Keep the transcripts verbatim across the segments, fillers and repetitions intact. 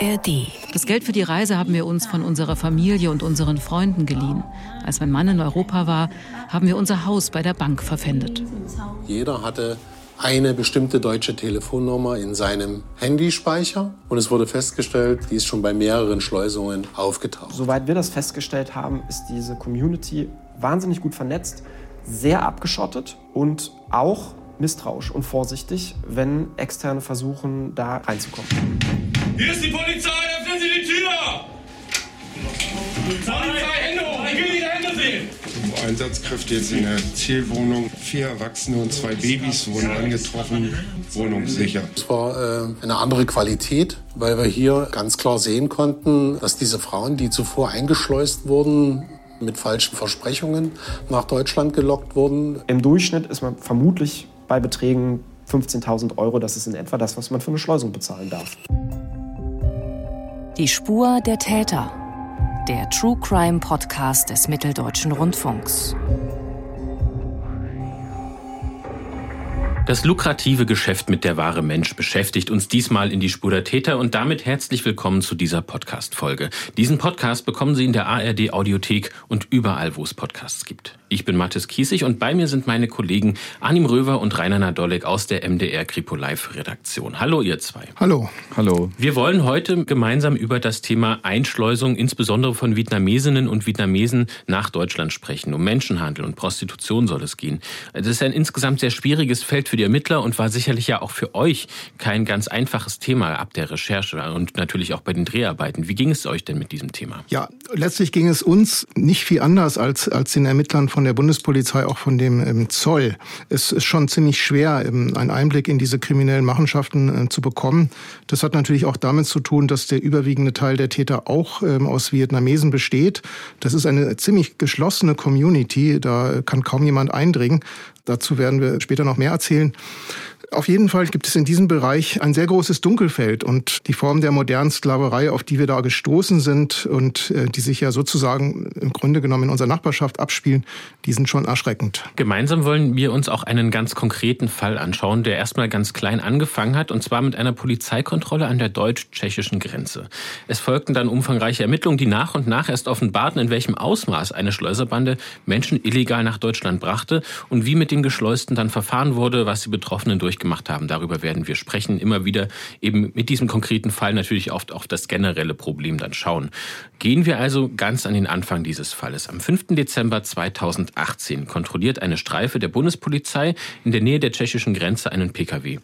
A R D. Das Geld für die Reise haben wir uns von unserer Familie und unseren Freunden geliehen. Als mein Mann in Europa war, haben wir unser Haus bei der Bank verpfändet. Jeder hatte eine bestimmte deutsche Telefonnummer in seinem Handyspeicher. Und es wurde festgestellt, die ist schon bei mehreren Schleusungen aufgetaucht. Soweit wir das festgestellt haben, ist diese Community wahnsinnig gut vernetzt, sehr abgeschottet und auch misstrauisch und vorsichtig, wenn Externe versuchen, da reinzukommen. Hier ist die Polizei, öffnen Sie die Tür! Polizei, Hände hoch, ich will Ihre Hände sehen! Einsatzkräfte jetzt in der Zielwohnung. Vier Erwachsene und zwei Babys wurden angetroffen, wohnungssicher. Es war äh, eine andere Qualität, weil wir hier ganz klar sehen konnten, dass diese Frauen, die zuvor eingeschleust wurden, mit falschen Versprechungen nach Deutschland gelockt wurden. Im Durchschnitt ist man vermutlich bei Beträgen fünfzehntausend Euro. Das ist in etwa das, was man für eine Schleusung bezahlen darf. Die Spur der Täter. Der True Crime Podcast des Mitteldeutschen Rundfunks. Das lukrative Geschäft mit der Ware Mensch beschäftigt uns diesmal in die Spur der Täter und damit herzlich willkommen zu dieser Podcast-Folge. Diesen Podcast bekommen Sie in der A R D Audiothek und überall, wo es Podcasts gibt. Ich bin Mathis Kiesig und bei mir sind meine Kollegen Arnim Röwer und Rainer Nadolik aus der M D R Kripo-Live-Redaktion. Hallo ihr zwei. Hallo. Hallo. Wir wollen heute gemeinsam über das Thema Einschleusung, insbesondere von Vietnamesinnen und Vietnamesen, nach Deutschland sprechen. Um Menschenhandel und Prostitution soll es gehen. Das ist ein insgesamt sehr schwieriges Feld für die Ermittler und war sicherlich ja auch für euch kein ganz einfaches Thema ab der Recherche und natürlich auch bei den Dreharbeiten. Wie ging es euch denn mit diesem Thema? Ja, letztlich ging es uns nicht viel anders als, als den Ermittlern von der Bundespolizei, auch von dem ähm, Zoll. Es ist schon ziemlich schwer, ähm, einen Einblick in diese kriminellen Machenschaften äh, zu bekommen. Das hat natürlich auch damit zu tun, dass der überwiegende Teil der Täter auch ähm, aus Vietnamesen besteht. Das ist eine ziemlich geschlossene Community, da kann kaum jemand eindringen. Dazu werden wir später noch mehr erzählen. Auf jeden Fall gibt es in diesem Bereich ein sehr großes Dunkelfeld und die Form der modernen Sklaverei, auf die wir da gestoßen sind und die sich ja sozusagen im Grunde genommen in unserer Nachbarschaft abspielen, die sind schon erschreckend. Gemeinsam wollen wir uns auch einen ganz konkreten Fall anschauen, der erstmal ganz klein angefangen hat und zwar mit einer Polizeikontrolle an der deutsch-tschechischen Grenze. Es folgten dann umfangreiche Ermittlungen, die nach und nach erst offenbarten, in welchem Ausmaß eine Schleuserbande Menschen illegal nach Deutschland brachte und wie mit den Geschleusten dann verfahren wurde, was die Betroffenen durch gemacht haben. Darüber werden wir sprechen. Immer wieder eben mit diesem konkreten Fall natürlich oft auf das generelle Problem dann schauen. Gehen wir also ganz an den Anfang dieses Falles. Am fünften Dezember zweitausendachtzehn kontrolliert eine Streife der Bundespolizei in der Nähe der tschechischen Grenze einen Pkw.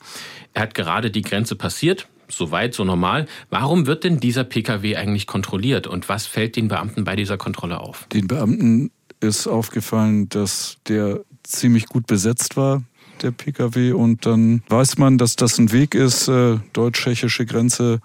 Er hat gerade die Grenze passiert. Soweit, so normal. Warum wird denn dieser Pkw eigentlich kontrolliert? Und was fällt den Beamten bei dieser Kontrolle auf? Den Beamten ist aufgefallen, dass der ziemlich gut besetzt war, der Pkw, und dann weiß man, dass das ein Weg ist, äh, deutsch-tschechische Grenze,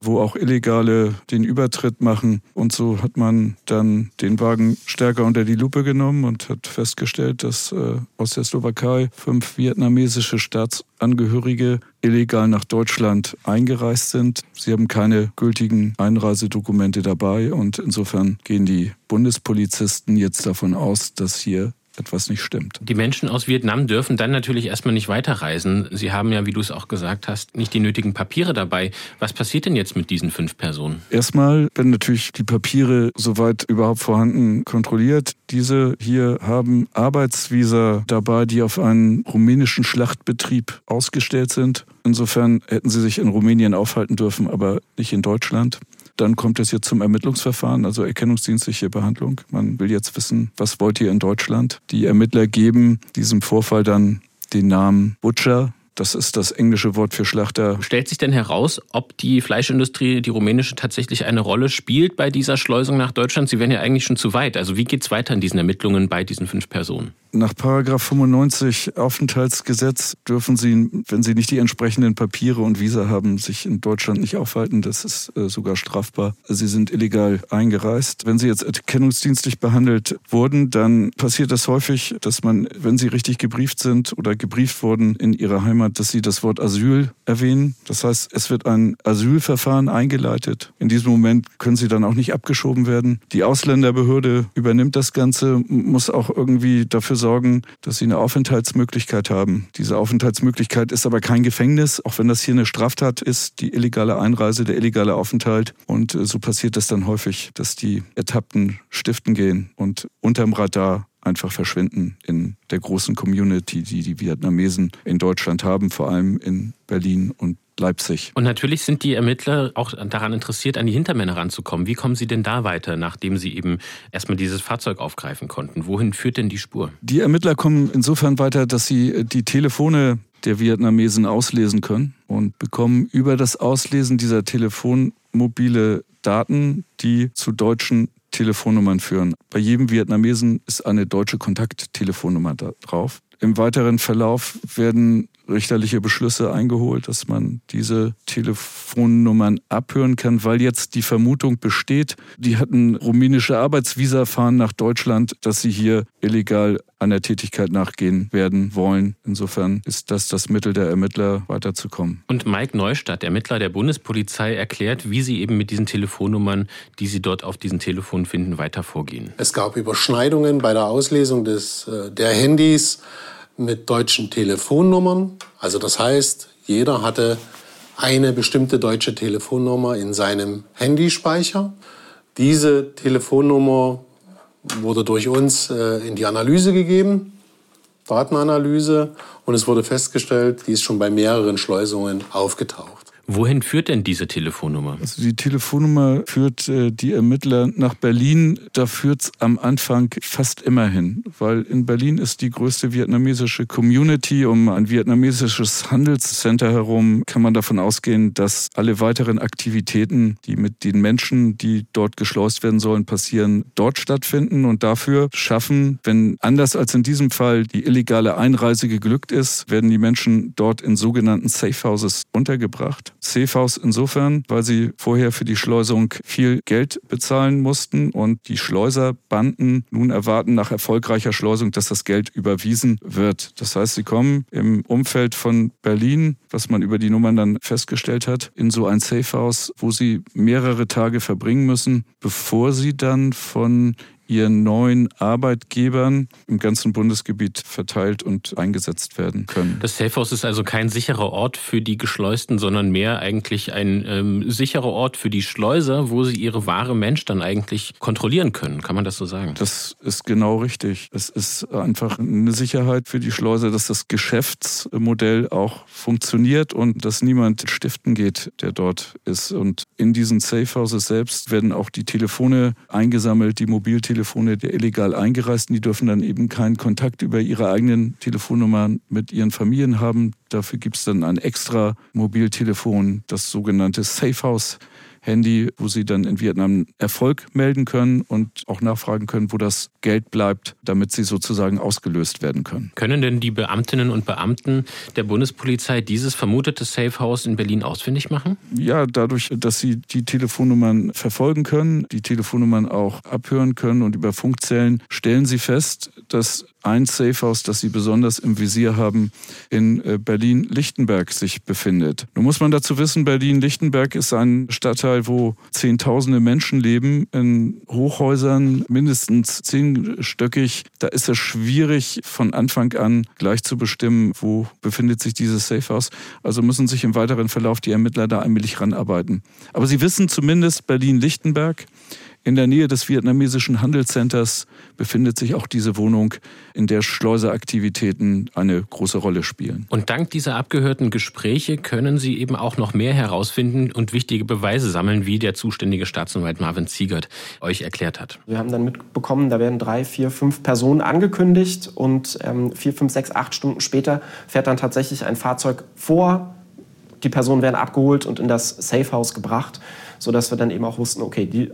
wo auch Illegale den Übertritt machen. Und so hat man dann den Wagen stärker unter die Lupe genommen und hat festgestellt, dass äh, aus der Slowakei fünf vietnamesische Staatsangehörige illegal nach Deutschland eingereist sind. Sie haben keine gültigen Einreisedokumente dabei und insofern gehen die Bundespolizisten jetzt davon aus, dass hier etwas nicht stimmt. Die Menschen aus Vietnam dürfen dann natürlich erstmal nicht weiterreisen. Sie haben ja, wie du es auch gesagt hast, nicht die nötigen Papiere dabei. Was passiert denn jetzt mit diesen fünf Personen? Erstmal werden natürlich die Papiere soweit überhaupt vorhanden kontrolliert. Diese hier haben Arbeitsvisa dabei, die auf einen rumänischen Schlachtbetrieb ausgestellt sind. Insofern hätten sie sich in Rumänien aufhalten dürfen, aber nicht in Deutschland. Dann kommt es jetzt zum Ermittlungsverfahren, also erkennungsdienstliche Behandlung. Man will jetzt wissen, was wollt ihr in Deutschland? Die Ermittler geben diesem Vorfall dann den Namen Butcher. Das ist das englische Wort für Schlachter. Stellt sich denn heraus, ob die Fleischindustrie, die rumänische, tatsächlich eine Rolle spielt bei dieser Schleusung nach Deutschland? Sie wären ja eigentlich schon zu weit. Also wie geht es weiter in diesen Ermittlungen bei diesen fünf Personen? Nach Paragraph fünfundneunzig Aufenthaltsgesetz dürfen Sie, wenn Sie nicht die entsprechenden Papiere und Visa haben, sich in Deutschland nicht aufhalten. Das ist äh, sogar strafbar. Sie sind illegal eingereist. Wenn Sie jetzt erkennungsdienstlich behandelt wurden, dann passiert das häufig, dass man, wenn Sie richtig gebrieft sind oder gebrieft wurden, in Ihrer Heimat Thema, dass Sie das Wort Asyl erwähnen. Das heißt, es wird ein Asylverfahren eingeleitet. In diesem Moment können Sie dann auch nicht abgeschoben werden. Die Ausländerbehörde übernimmt das Ganze, muss auch irgendwie dafür sorgen, dass Sie eine Aufenthaltsmöglichkeit haben. Diese Aufenthaltsmöglichkeit ist aber kein Gefängnis, auch wenn das hier eine Straftat ist, die illegale Einreise, der illegale Aufenthalt. Und so passiert das dann häufig, dass die Ertappten stiften gehen und unterm Radar einfach verschwinden in der großen Community, die die Vietnamesen in Deutschland haben, vor allem in Berlin und Leipzig. Und natürlich sind die Ermittler auch daran interessiert, an die Hintermänner ranzukommen. Wie kommen Sie denn da weiter, nachdem Sie eben erstmal dieses Fahrzeug aufgreifen konnten? Wohin führt denn die Spur? Die Ermittler kommen insofern weiter, dass sie die Telefone der Vietnamesen auslesen können und bekommen über das Auslesen dieser Telefonmobile Daten, die zu deutschen Telefonnummern führen. Bei jedem Vietnamesen ist eine deutsche Kontakttelefonnummer da drauf. Im weiteren Verlauf werden richterliche Beschlüsse eingeholt, dass man diese Telefonnummern abhören kann, weil jetzt die Vermutung besteht, die hatten rumänische Arbeitsvisa, fahren nach Deutschland, dass sie hier illegal einer Tätigkeit nachgehen werden wollen. Insofern ist das das Mittel der Ermittler, weiterzukommen. Und Mike Neustadt, Ermittler der Bundespolizei, erklärt, wie sie eben mit diesen Telefonnummern, die sie dort auf diesen Telefonen finden, weiter vorgehen. Es gab Überschneidungen bei der Auslesung des, der Handys mit deutschen Telefonnummern. Also das heißt, jeder hatte eine bestimmte deutsche Telefonnummer in seinem Handyspeicher. Diese Telefonnummer wurde durch uns äh, in die Analyse gegeben, Datenanalyse, und es wurde festgestellt, die ist schon bei mehreren Schleusungen aufgetaucht. Wohin führt denn diese Telefonnummer? Also die Telefonnummer führt äh, die Ermittler nach Berlin. Da führt es am Anfang fast immer hin, weil in Berlin ist die größte vietnamesische Community. Um ein vietnamesisches Handelscenter herum kann man davon ausgehen, dass alle weiteren Aktivitäten, die mit den Menschen, die dort geschleust werden sollen, passieren, dort stattfinden. Und dafür schaffen, wenn anders als in diesem Fall die illegale Einreise geglückt ist, werden die Menschen dort in sogenannten Safe Houses untergebracht. Safe House insofern, weil sie vorher für die Schleusung viel Geld bezahlen mussten und die Schleuserbanden nun erwarten nach erfolgreicher Schleusung, dass das Geld überwiesen wird. Das heißt, sie kommen im Umfeld von Berlin, was man über die Nummern dann festgestellt hat, in so ein Safe House, wo sie mehrere Tage verbringen müssen, bevor sie dann von ihren neuen Arbeitgebern im ganzen Bundesgebiet verteilt und eingesetzt werden können. Das Safehouse ist also kein sicherer Ort für die Geschleusten, sondern mehr eigentlich ein ähm, sicherer Ort für die Schleuser, wo sie ihre wahre Mensch dann eigentlich kontrollieren können. Kann man das so sagen? Das ist genau richtig. Es ist einfach eine Sicherheit für die Schleuser, dass das Geschäftsmodell auch funktioniert und dass niemand stiften geht, der dort ist. Und in diesen Safehouses selbst werden auch die Telefone eingesammelt, die Mobiltelefone der illegal Eingereisten, die dürfen dann eben keinen Kontakt über ihre eigenen Telefonnummern mit ihren Familien haben. Dafür gibt es dann ein extra Mobiltelefon, das sogenannte Safehouse-Handy, wo sie dann in Vietnam Erfolg melden können und auch nachfragen können, wo das Geld bleibt, damit sie sozusagen ausgelöst werden können. Können denn die Beamtinnen und Beamten der Bundespolizei dieses vermutete Safehouse in Berlin ausfindig machen? Ja, dadurch, dass sie die Telefonnummern verfolgen können, die Telefonnummern auch abhören können und über Funkzellen stellen sie fest, dass ein Safehouse, das sie besonders im Visier haben, in Berlin-Lichtenberg sich befindet. Nun muss man dazu wissen, Berlin-Lichtenberg ist ein Stadtteil, wo zehntausende Menschen leben, in Hochhäusern, mindestens zehnstöckig. Da ist es schwierig, von Anfang an gleich zu bestimmen, wo befindet sich dieses Safehouse. Also müssen sich im weiteren Verlauf die Ermittler da allmählich ranarbeiten. Aber sie wissen zumindest, Berlin-Lichtenberg, in der Nähe des vietnamesischen Handelscenters befindet sich auch diese Wohnung, in der Schleuseraktivitäten eine große Rolle spielen. Und dank dieser abgehörten Gespräche können Sie eben auch noch mehr herausfinden und wichtige Beweise sammeln, wie der zuständige Staatsanwalt Marvin Ziegert euch erklärt hat. Wir haben dann mitbekommen, da werden drei, vier, fünf Personen angekündigt und ähm, vier, fünf, sechs, acht Stunden später fährt dann tatsächlich ein Fahrzeug vor. Die Personen werden abgeholt und in das Safehouse gebracht, sodass wir dann eben auch wussten, okay, die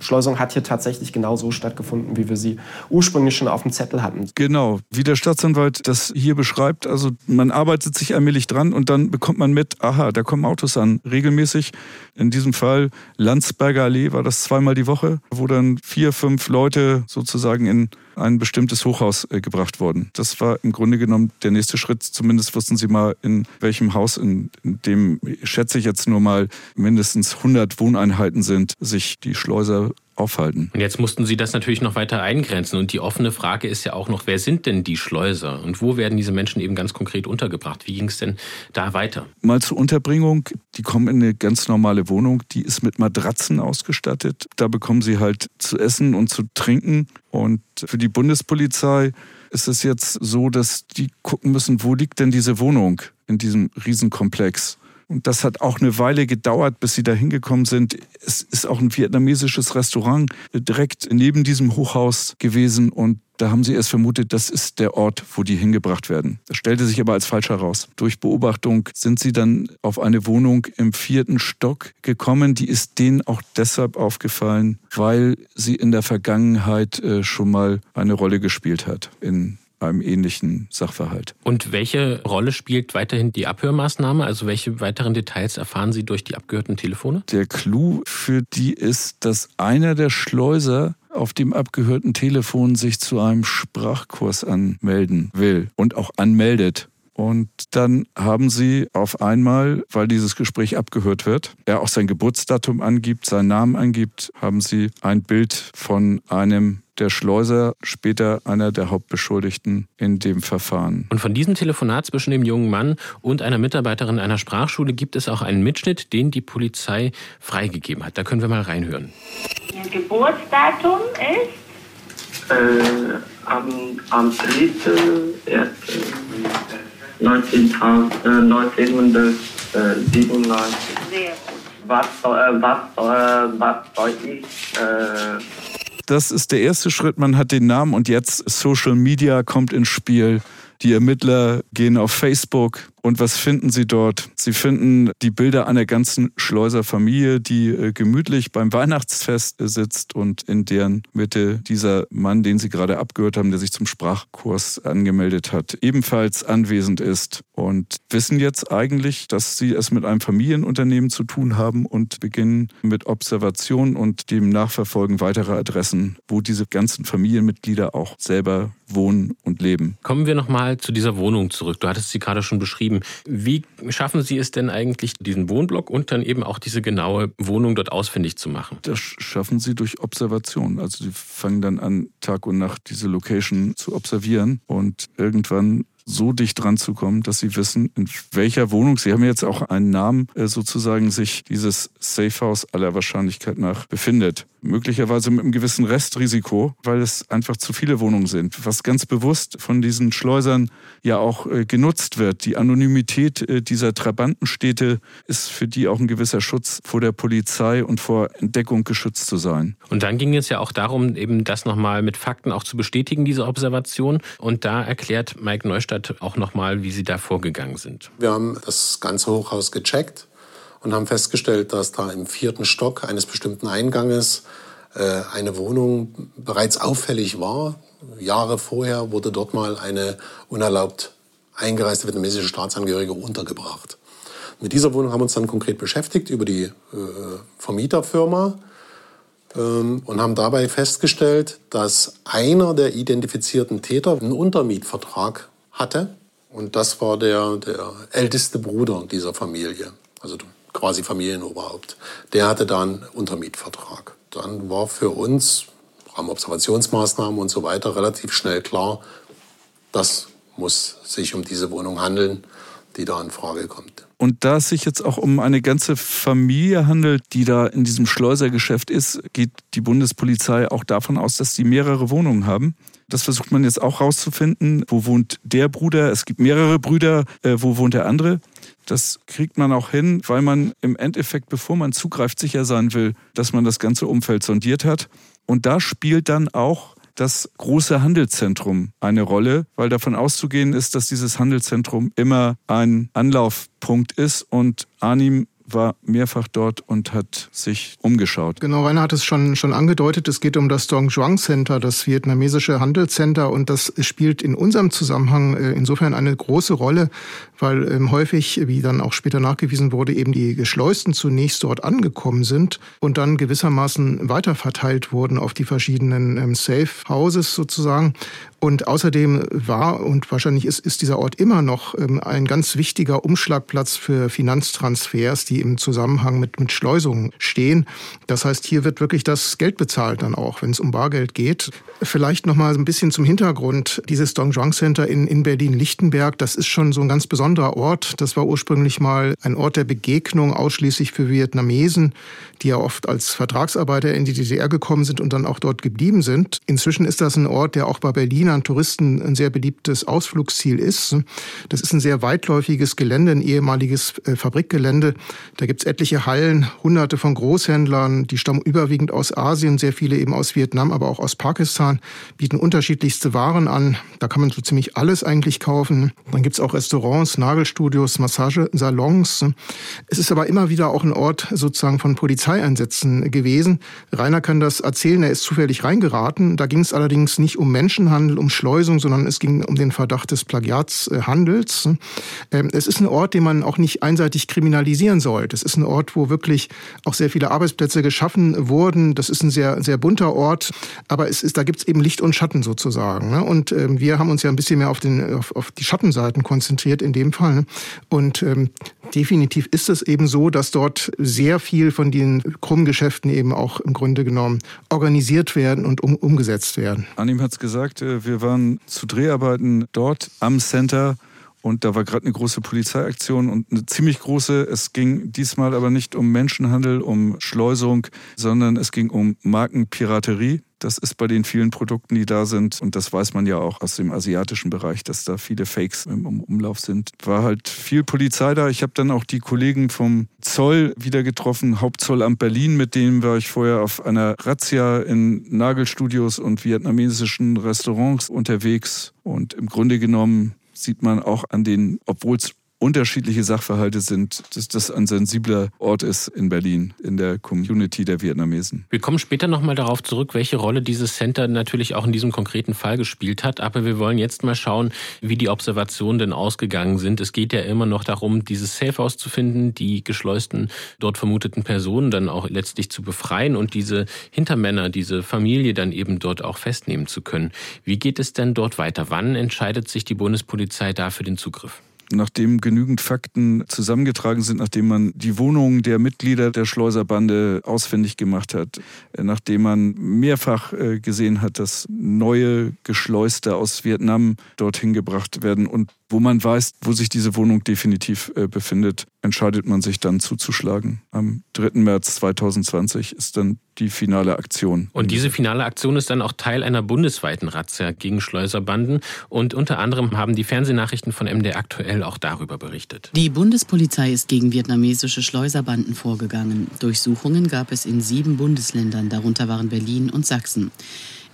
Schleusung hat hier tatsächlich genau so stattgefunden, wie wir sie ursprünglich schon auf dem Zettel hatten. Genau, wie der Staatsanwalt das hier beschreibt, also man arbeitet sich allmählich dran und dann bekommt man mit, aha, da kommen Autos an, regelmäßig. In diesem Fall Landsberger Allee war das zweimal die Woche, wo dann vier, fünf Leute sozusagen in ein bestimmtes Hochhaus äh, gebracht worden. Das war im Grunde genommen der nächste Schritt. Zumindest wussten sie mal, in welchem Haus, in, in dem, schätze ich jetzt nur mal, mindestens hundert Wohneinheiten sind, sich die Schleuser aufhalten. Und jetzt mussten Sie das natürlich noch weiter eingrenzen. Und die offene Frage ist ja auch noch, wer sind denn die Schleuser? Und wo werden diese Menschen eben ganz konkret untergebracht? Wie ging es denn da weiter? Mal zur Unterbringung. Die kommen in eine ganz normale Wohnung. Die ist mit Matratzen ausgestattet. Da bekommen sie halt zu essen und zu trinken. Und für die Bundespolizei ist es jetzt so, dass die gucken müssen, wo liegt denn diese Wohnung in diesem Riesenkomplex? Und das hat auch eine Weile gedauert, bis sie da hingekommen sind. Es ist auch ein vietnamesisches Restaurant direkt neben diesem Hochhaus gewesen. Und da haben sie erst vermutet, das ist der Ort, wo die hingebracht werden. Das stellte sich aber als falsch heraus. Durch Beobachtung sind sie dann auf eine Wohnung im vierten Stock gekommen. Die ist denen auch deshalb aufgefallen, weil sie in der Vergangenheit schon mal eine Rolle gespielt hat in einem ähnlichen Sachverhalt. Und welche Rolle spielt weiterhin die Abhörmaßnahme? Also welche weiteren Details erfahren Sie durch die abgehörten Telefone? Der Clou für die ist, dass einer der Schleuser auf dem abgehörten Telefon sich zu einem Sprachkurs anmelden will und auch anmeldet. Und dann haben sie auf einmal, weil dieses Gespräch abgehört wird, er auch sein Geburtsdatum angibt, seinen Namen angibt, haben sie ein Bild von einem der Schleuser, später einer der Hauptbeschuldigten in dem Verfahren. Und von diesem Telefonat zwischen dem jungen Mann und einer Mitarbeiterin einer Sprachschule gibt es auch einen Mitschnitt, den die Polizei freigegeben hat. Da können wir mal reinhören. Ihr Geburtsdatum ist? Äh, am, am dritten ersten neunzehnhundertsiebenundneunzig. Sehr gut. Was, äh, was, äh, was soll ich? Äh, Das ist der erste Schritt, man hat den Namen und jetzt Social Media kommt ins Spiel. Die Ermittler gehen auf Facebook und was finden sie dort? Sie finden die Bilder einer ganzen Schleuserfamilie, die gemütlich beim Weihnachtsfest sitzt und in deren Mitte dieser Mann, den sie gerade abgehört haben, der sich zum Sprachkurs angemeldet hat, ebenfalls anwesend ist und wissen jetzt eigentlich, dass sie es mit einem Familienunternehmen zu tun haben und beginnen mit Observation und dem Nachverfolgen weiterer Adressen, wo diese ganzen Familienmitglieder auch selber wohnen und leben. Kommen wir nochmal zu dieser Wohnung zurück. Du hattest sie gerade schon beschrieben. Wie schaffen Sie es denn eigentlich, diesen Wohnblock und dann eben auch diese genaue Wohnung dort ausfindig zu machen? Das schaffen sie durch Observation. Also sie fangen dann an, Tag und Nacht diese Location zu observieren und irgendwann so dicht dran zu kommen, dass sie wissen, in welcher Wohnung, sie haben jetzt auch einen Namen, sozusagen sich dieses Safehouse aller Wahrscheinlichkeit nach befindet. Möglicherweise mit einem gewissen Restrisiko, weil es einfach zu viele Wohnungen sind, was ganz bewusst von diesen Schleusern ja auch äh, genutzt wird. Die Anonymität äh, dieser Trabantenstädte ist für die auch ein gewisser Schutz vor der Polizei und vor Entdeckung geschützt zu sein. Und dann ging es ja auch darum, eben das nochmal mit Fakten auch zu bestätigen, diese Observation. Und da erklärt Mike Neustadt auch nochmal, wie sie da vorgegangen sind. Wir haben das ganze Hochhaus gecheckt und haben festgestellt, dass da im vierten Stock eines bestimmten Einganges äh, eine Wohnung bereits auffällig war. Jahre vorher wurde dort mal eine unerlaubt eingereiste vietnamesische Staatsangehörige untergebracht. Mit dieser Wohnung haben wir uns dann konkret beschäftigt über die äh, Vermieterfirma ähm, und haben dabei festgestellt, dass einer der identifizierten Täter einen Untermietvertrag hatte. Und das war der, der älteste Bruder dieser Familie, also quasi Familienoberhaupt. Der hatte da einen Untermietvertrag. Dann war für uns, am Observationsmaßnahmen und so weiter, relativ schnell klar, das muss sich um diese Wohnung handeln, die da in Frage kommt. Und da es sich jetzt auch um eine ganze Familie handelt, die da in diesem Schleusergeschäft ist, geht die Bundespolizei auch davon aus, dass sie mehrere Wohnungen haben. Das versucht man jetzt auch rauszufinden. Wo wohnt der Bruder? Es gibt mehrere Brüder. Äh, wo wohnt der andere? Das kriegt man auch hin, weil man im Endeffekt, bevor man zugreift, sicher sein will, dass man das ganze Umfeld sondiert hat. Und da spielt dann auch das große Handelszentrum eine Rolle, weil davon auszugehen ist, dass dieses Handelszentrum immer ein Anlaufpunkt ist. Und Arnim war mehrfach dort und hat sich umgeschaut. Genau, Rainer hat es schon, schon angedeutet, es geht um das Dong Xuan Center, das vietnamesische Handelscenter, und das spielt in unserem Zusammenhang insofern eine große Rolle, weil ähm, häufig, wie dann auch später nachgewiesen wurde, eben die Geschleusten zunächst dort angekommen sind und dann gewissermaßen weiterverteilt wurden auf die verschiedenen ähm, Safe Houses sozusagen. Und außerdem war und wahrscheinlich ist, ist dieser Ort immer noch ähm, ein ganz wichtiger Umschlagplatz für Finanztransfers, die im Zusammenhang mit, mit Schleusungen stehen. Das heißt, hier wird wirklich das Geld bezahlt dann auch, wenn es um Bargeld geht. Vielleicht noch mal ein bisschen zum Hintergrund. Dieses Dong Xuan Center in, in Berlin-Lichtenberg, das ist schon so ein ganz besonderer Ort. Das war ursprünglich mal ein Ort der Begegnung ausschließlich für Vietnamesen, die ja oft als Vertragsarbeiter in die D D R gekommen sind und dann auch dort geblieben sind. Inzwischen ist das ein Ort, der auch bei Berlin an Touristen ein sehr beliebtes Ausflugsziel ist. Das ist ein sehr weitläufiges Gelände, ein ehemaliges Fabrikgelände. Da gibt es etliche Hallen, hunderte von Großhändlern, die stammen überwiegend aus Asien, sehr viele eben aus Vietnam, aber auch aus Pakistan, bieten unterschiedlichste Waren an. Da kann man so ziemlich alles eigentlich kaufen. Dann gibt es auch Restaurants, Nagelstudios, Massagesalons. Es ist aber immer wieder auch ein Ort sozusagen von Polizeieinsätzen gewesen. Rainer kann das erzählen, er ist zufällig reingeraten. Da ging es allerdings nicht um Menschenhandel, um Schleusung, sondern es ging um den Verdacht des Plagiatshandels. Es ist ein Ort, den man auch nicht einseitig kriminalisieren soll. Das ist ein Ort, wo wirklich auch sehr viele Arbeitsplätze geschaffen wurden. Das ist ein sehr, sehr bunter Ort, aber es ist, da gibt es eben Licht und Schatten sozusagen. Und wir haben uns ja ein bisschen mehr auf, den, auf, auf die Schattenseiten konzentriert in dem Fall. Und ähm, definitiv ist es eben so, dass dort sehr viel von den krummen Geschäften eben auch im Grunde genommen organisiert werden und um, umgesetzt werden. Arnim hat es gesagt, wir waren zu Dreharbeiten dort am Center und da war gerade eine große Polizeiaktion und eine ziemlich große. Es ging diesmal aber nicht um Menschenhandel, um Schleusung, sondern es ging um Markenpiraterie. Das ist bei den vielen Produkten, die da sind, und das weiß man ja auch aus dem asiatischen Bereich, dass da viele Fakes im Umlauf sind. War halt viel Polizei da. Ich habe dann auch die Kollegen vom Zoll wieder getroffen, Hauptzollamt Berlin, mit denen war ich vorher auf einer Razzia in Nagelstudios und vietnamesischen Restaurants unterwegs. Und im Grunde genommen sieht man auch an den, obwohl es unterschiedliche Sachverhalte sind, dass das ein sensibler Ort ist in Berlin, in der Community der Vietnamesen. Wir kommen später nochmal darauf zurück, welche Rolle dieses Center natürlich auch in diesem konkreten Fall gespielt hat. Aber wir wollen jetzt mal schauen, wie die Observationen denn ausgegangen sind. Es geht ja immer noch darum, dieses Safehouse zu finden, die geschleusten, dort vermuteten Personen dann auch letztlich zu befreien und diese Hintermänner, diese Familie dann eben dort auch festnehmen zu können. Wie geht es denn dort weiter? Wann entscheidet sich die Bundespolizei da für den Zugriff? Nachdem genügend Fakten zusammengetragen sind, nachdem man die Wohnungen der Mitglieder der Schleuserbande ausfindig gemacht hat, nachdem man mehrfach gesehen hat, dass neue Geschleuste aus Vietnam dorthin gebracht werden und wo man weiß, wo sich diese Wohnung definitiv befindet, entscheidet man sich dann zuzuschlagen. Am dritten März zweitausendzwanzig ist dann die finale Aktion. Und diese finale Aktion ist dann auch Teil einer bundesweiten Razzia gegen Schleuserbanden. Und unter anderem haben die Fernsehnachrichten von M D R aktuell auch darüber berichtet. Die Bundespolizei ist gegen vietnamesische Schleuserbanden vorgegangen. Durchsuchungen gab es in sieben Bundesländern, darunter waren Berlin und Sachsen.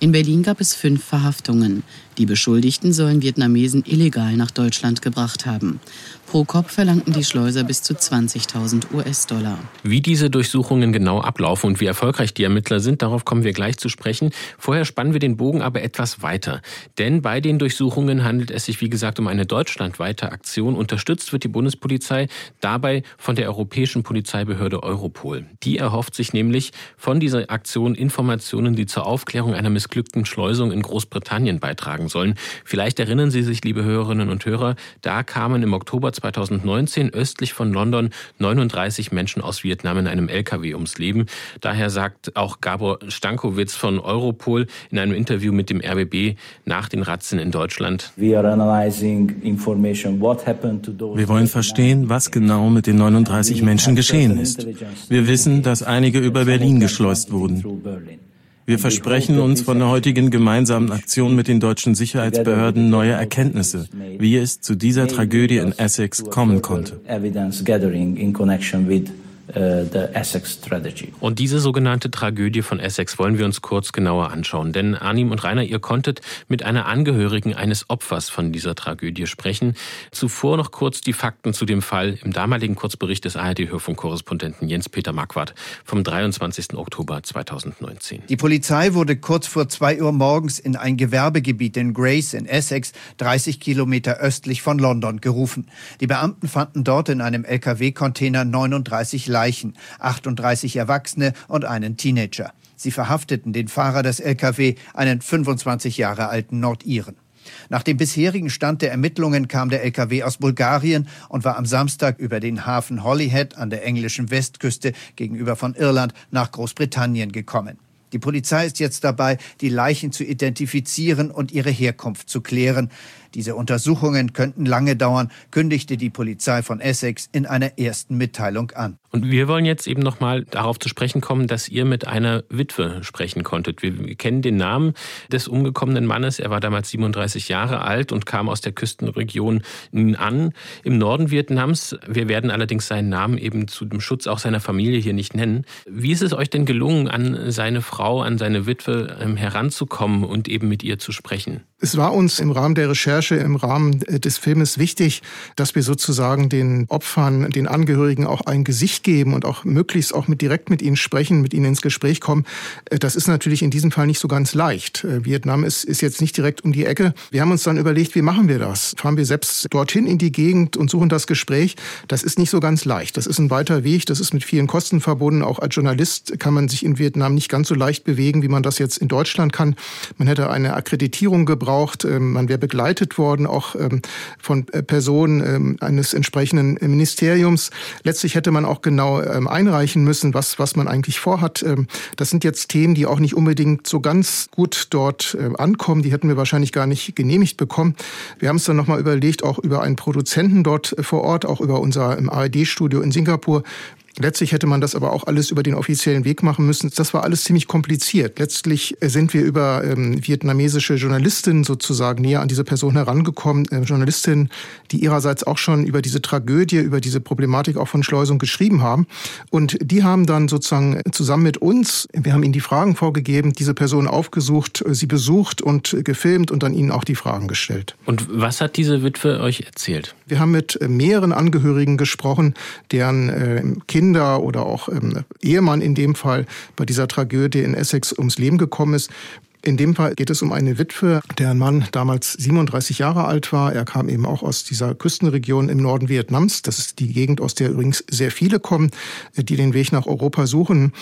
In Berlin gab es fünf Verhaftungen. Die Beschuldigten sollen Vietnamesen illegal nach Deutschland gebracht haben. Pro Kopf verlangten die Schleuser bis zu zwanzigtausend US-Dollar. Wie diese Durchsuchungen genau ablaufen und wie erfolgreich die Ermittler sind, darauf kommen wir gleich zu sprechen. Vorher spannen wir den Bogen aber etwas weiter. Denn bei den Durchsuchungen handelt es sich, wie gesagt, um eine deutschlandweite Aktion. Unterstützt wird die Bundespolizei dabei von der Europäischen Polizeibehörde Europol. Die erhofft sich nämlich von dieser Aktion Informationen, die zur Aufklärung einer missglückten Schleusung in Großbritannien beitragen sollen. Vielleicht erinnern Sie sich, liebe Hörerinnen und Hörer, da kamen im Oktober zweitausendneunzehn östlich von London neununddreißig Menschen aus Vietnam in einem L K W ums Leben. Daher sagt auch Gábor Sztankovics von Europol in einem Interview mit dem R B B nach den Razzien in Deutschland: Wir wollen verstehen, was genau mit den neununddreißig Menschen geschehen ist. Wir wissen, dass einige über Berlin geschleust wurden. Wir versprechen uns von der heutigen gemeinsamen Aktion mit den deutschen Sicherheitsbehörden neue Erkenntnisse, wie es zu dieser Tragödie in Essex kommen konnte. der Essex Strategy. Und diese sogenannte Tragödie von Essex wollen wir uns kurz genauer anschauen. Denn Arnim und Rainer, ihr konntet mit einer Angehörigen eines Opfers von dieser Tragödie sprechen. Zuvor noch kurz die Fakten zu dem Fall im damaligen Kurzbericht des A R D-Hörfunkkorrespondenten Jens-Peter Magwart vom dreiundzwanzigsten Oktober zweitausendneunzehn. Die Polizei wurde kurz vor zwei Uhr morgens in ein Gewerbegebiet in Grays in Essex, dreißig Kilometer östlich von London, gerufen. Die Beamten fanden dort in einem L K W-Container neununddreißig Leichen, achtunddreißig Erwachsene und einen Teenager. Sie verhafteten den Fahrer des L K W, einen fünfundzwanzig Jahre alten Nordiren. Nach dem bisherigen Stand der Ermittlungen kam der L K W aus Bulgarien und war am Samstag über den Hafen Holyhead an der englischen Westküste gegenüber von Irland nach Großbritannien gekommen. Die Polizei ist jetzt dabei, die Leichen zu identifizieren und ihre Herkunft zu klären. Diese Untersuchungen könnten lange dauern, kündigte die Polizei von Essex in einer ersten Mitteilung an. Und wir wollen jetzt eben nochmal darauf zu sprechen kommen, dass ihr mit einer Witwe sprechen konntet. Wir kennen den Namen des umgekommenen Mannes. Er war damals siebenunddreißig Jahre alt und kam aus der Küstenregion Nghệ An im Norden Vietnams. Wir werden allerdings seinen Namen eben zu dem Schutz auch seiner Familie hier nicht nennen. Wie ist es euch denn gelungen, an seine Frau, an seine Witwe heranzukommen und eben mit ihr zu sprechen? Es war uns im Rahmen der Recherche im Rahmen des Filmes wichtig, dass wir sozusagen den Opfern, den Angehörigen auch ein Gesicht geben und auch möglichst auch mit direkt mit ihnen sprechen, mit ihnen ins Gespräch kommen. Das ist natürlich in diesem Fall nicht so ganz leicht. Vietnam ist, ist jetzt nicht direkt um die Ecke. Wir haben uns dann überlegt, wie machen wir das? Fahren wir selbst dorthin in die Gegend und suchen das Gespräch? Das ist nicht so ganz leicht. Das ist ein weiter Weg. Das ist mit vielen Kosten verbunden. Auch als Journalist kann man sich in Vietnam nicht ganz so leicht bewegen, wie man das jetzt in Deutschland kann. Man hätte eine Akkreditierung gebraucht. Man wäre begleitet worden, auch ähm, von Personen ähm, eines entsprechenden Ministeriums. Letztlich hätte man auch genau ähm, einreichen müssen, was, was man eigentlich vorhat. Ähm, das sind jetzt Themen, die auch nicht unbedingt so ganz gut dort äh, ankommen. Die hätten wir wahrscheinlich gar nicht genehmigt bekommen. Wir haben es dann nochmal überlegt, auch über einen Produzenten dort vor Ort, auch über unser A R D-Studio in Singapur. Letztlich hätte man das aber auch alles über den offiziellen Weg machen müssen. Das war alles ziemlich kompliziert. Letztlich sind wir über ähm, vietnamesische Journalistinnen sozusagen näher an diese Person herangekommen. Ähm, Journalistinnen, die ihrerseits auch schon über diese Tragödie, über diese Problematik auch von Schleusung geschrieben haben. Und die haben dann sozusagen zusammen mit uns, wir haben ihnen die Fragen vorgegeben, diese Person aufgesucht, sie besucht und gefilmt und dann ihnen auch die Fragen gestellt. Und was hat diese Witwe euch erzählt? Wir haben mit mehreren Angehörigen gesprochen, deren äh, Kinder Kinder oder auch ähm, Ehemann in dem Fall bei dieser Tragödie in Essex ums Leben gekommen ist. In dem Fall geht es um eine Witwe, deren Mann damals siebenunddreißig Jahre alt war. Er kam eben auch aus dieser Küstenregion im Norden Vietnams. Das ist die Gegend, aus der übrigens sehr viele kommen, die den Weg nach Europa suchen.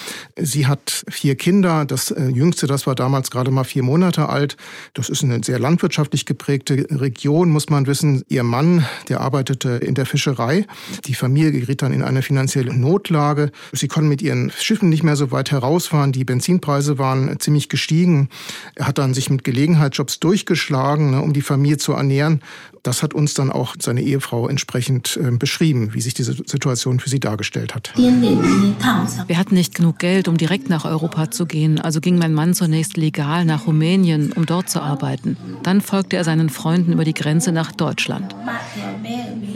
Sie hat vier Kinder. Das Jüngste, das war damals gerade mal vier Monate alt. Das ist eine sehr landwirtschaftlich geprägte Region, muss man wissen. Ihr Mann, der arbeitete in der Fischerei. Die Familie geriet dann in eine finanzielle Notlage. Sie konnten mit ihren Schiffen nicht mehr so weit herausfahren. Die Benzinpreise waren ziemlich gestiegen. Er hat dann sich mit Gelegenheitsjobs durchgeschlagen, ne, um die Familie zu ernähren. Das hat uns dann auch seine Ehefrau entsprechend äh, beschrieben, wie sich diese Situation für sie dargestellt hat. Wir hatten nicht genug Geld, um direkt nach Europa zu gehen. Also ging mein Mann zunächst legal nach Rumänien, um dort zu arbeiten. Dann folgte er seinen Freunden über die Grenze nach Deutschland.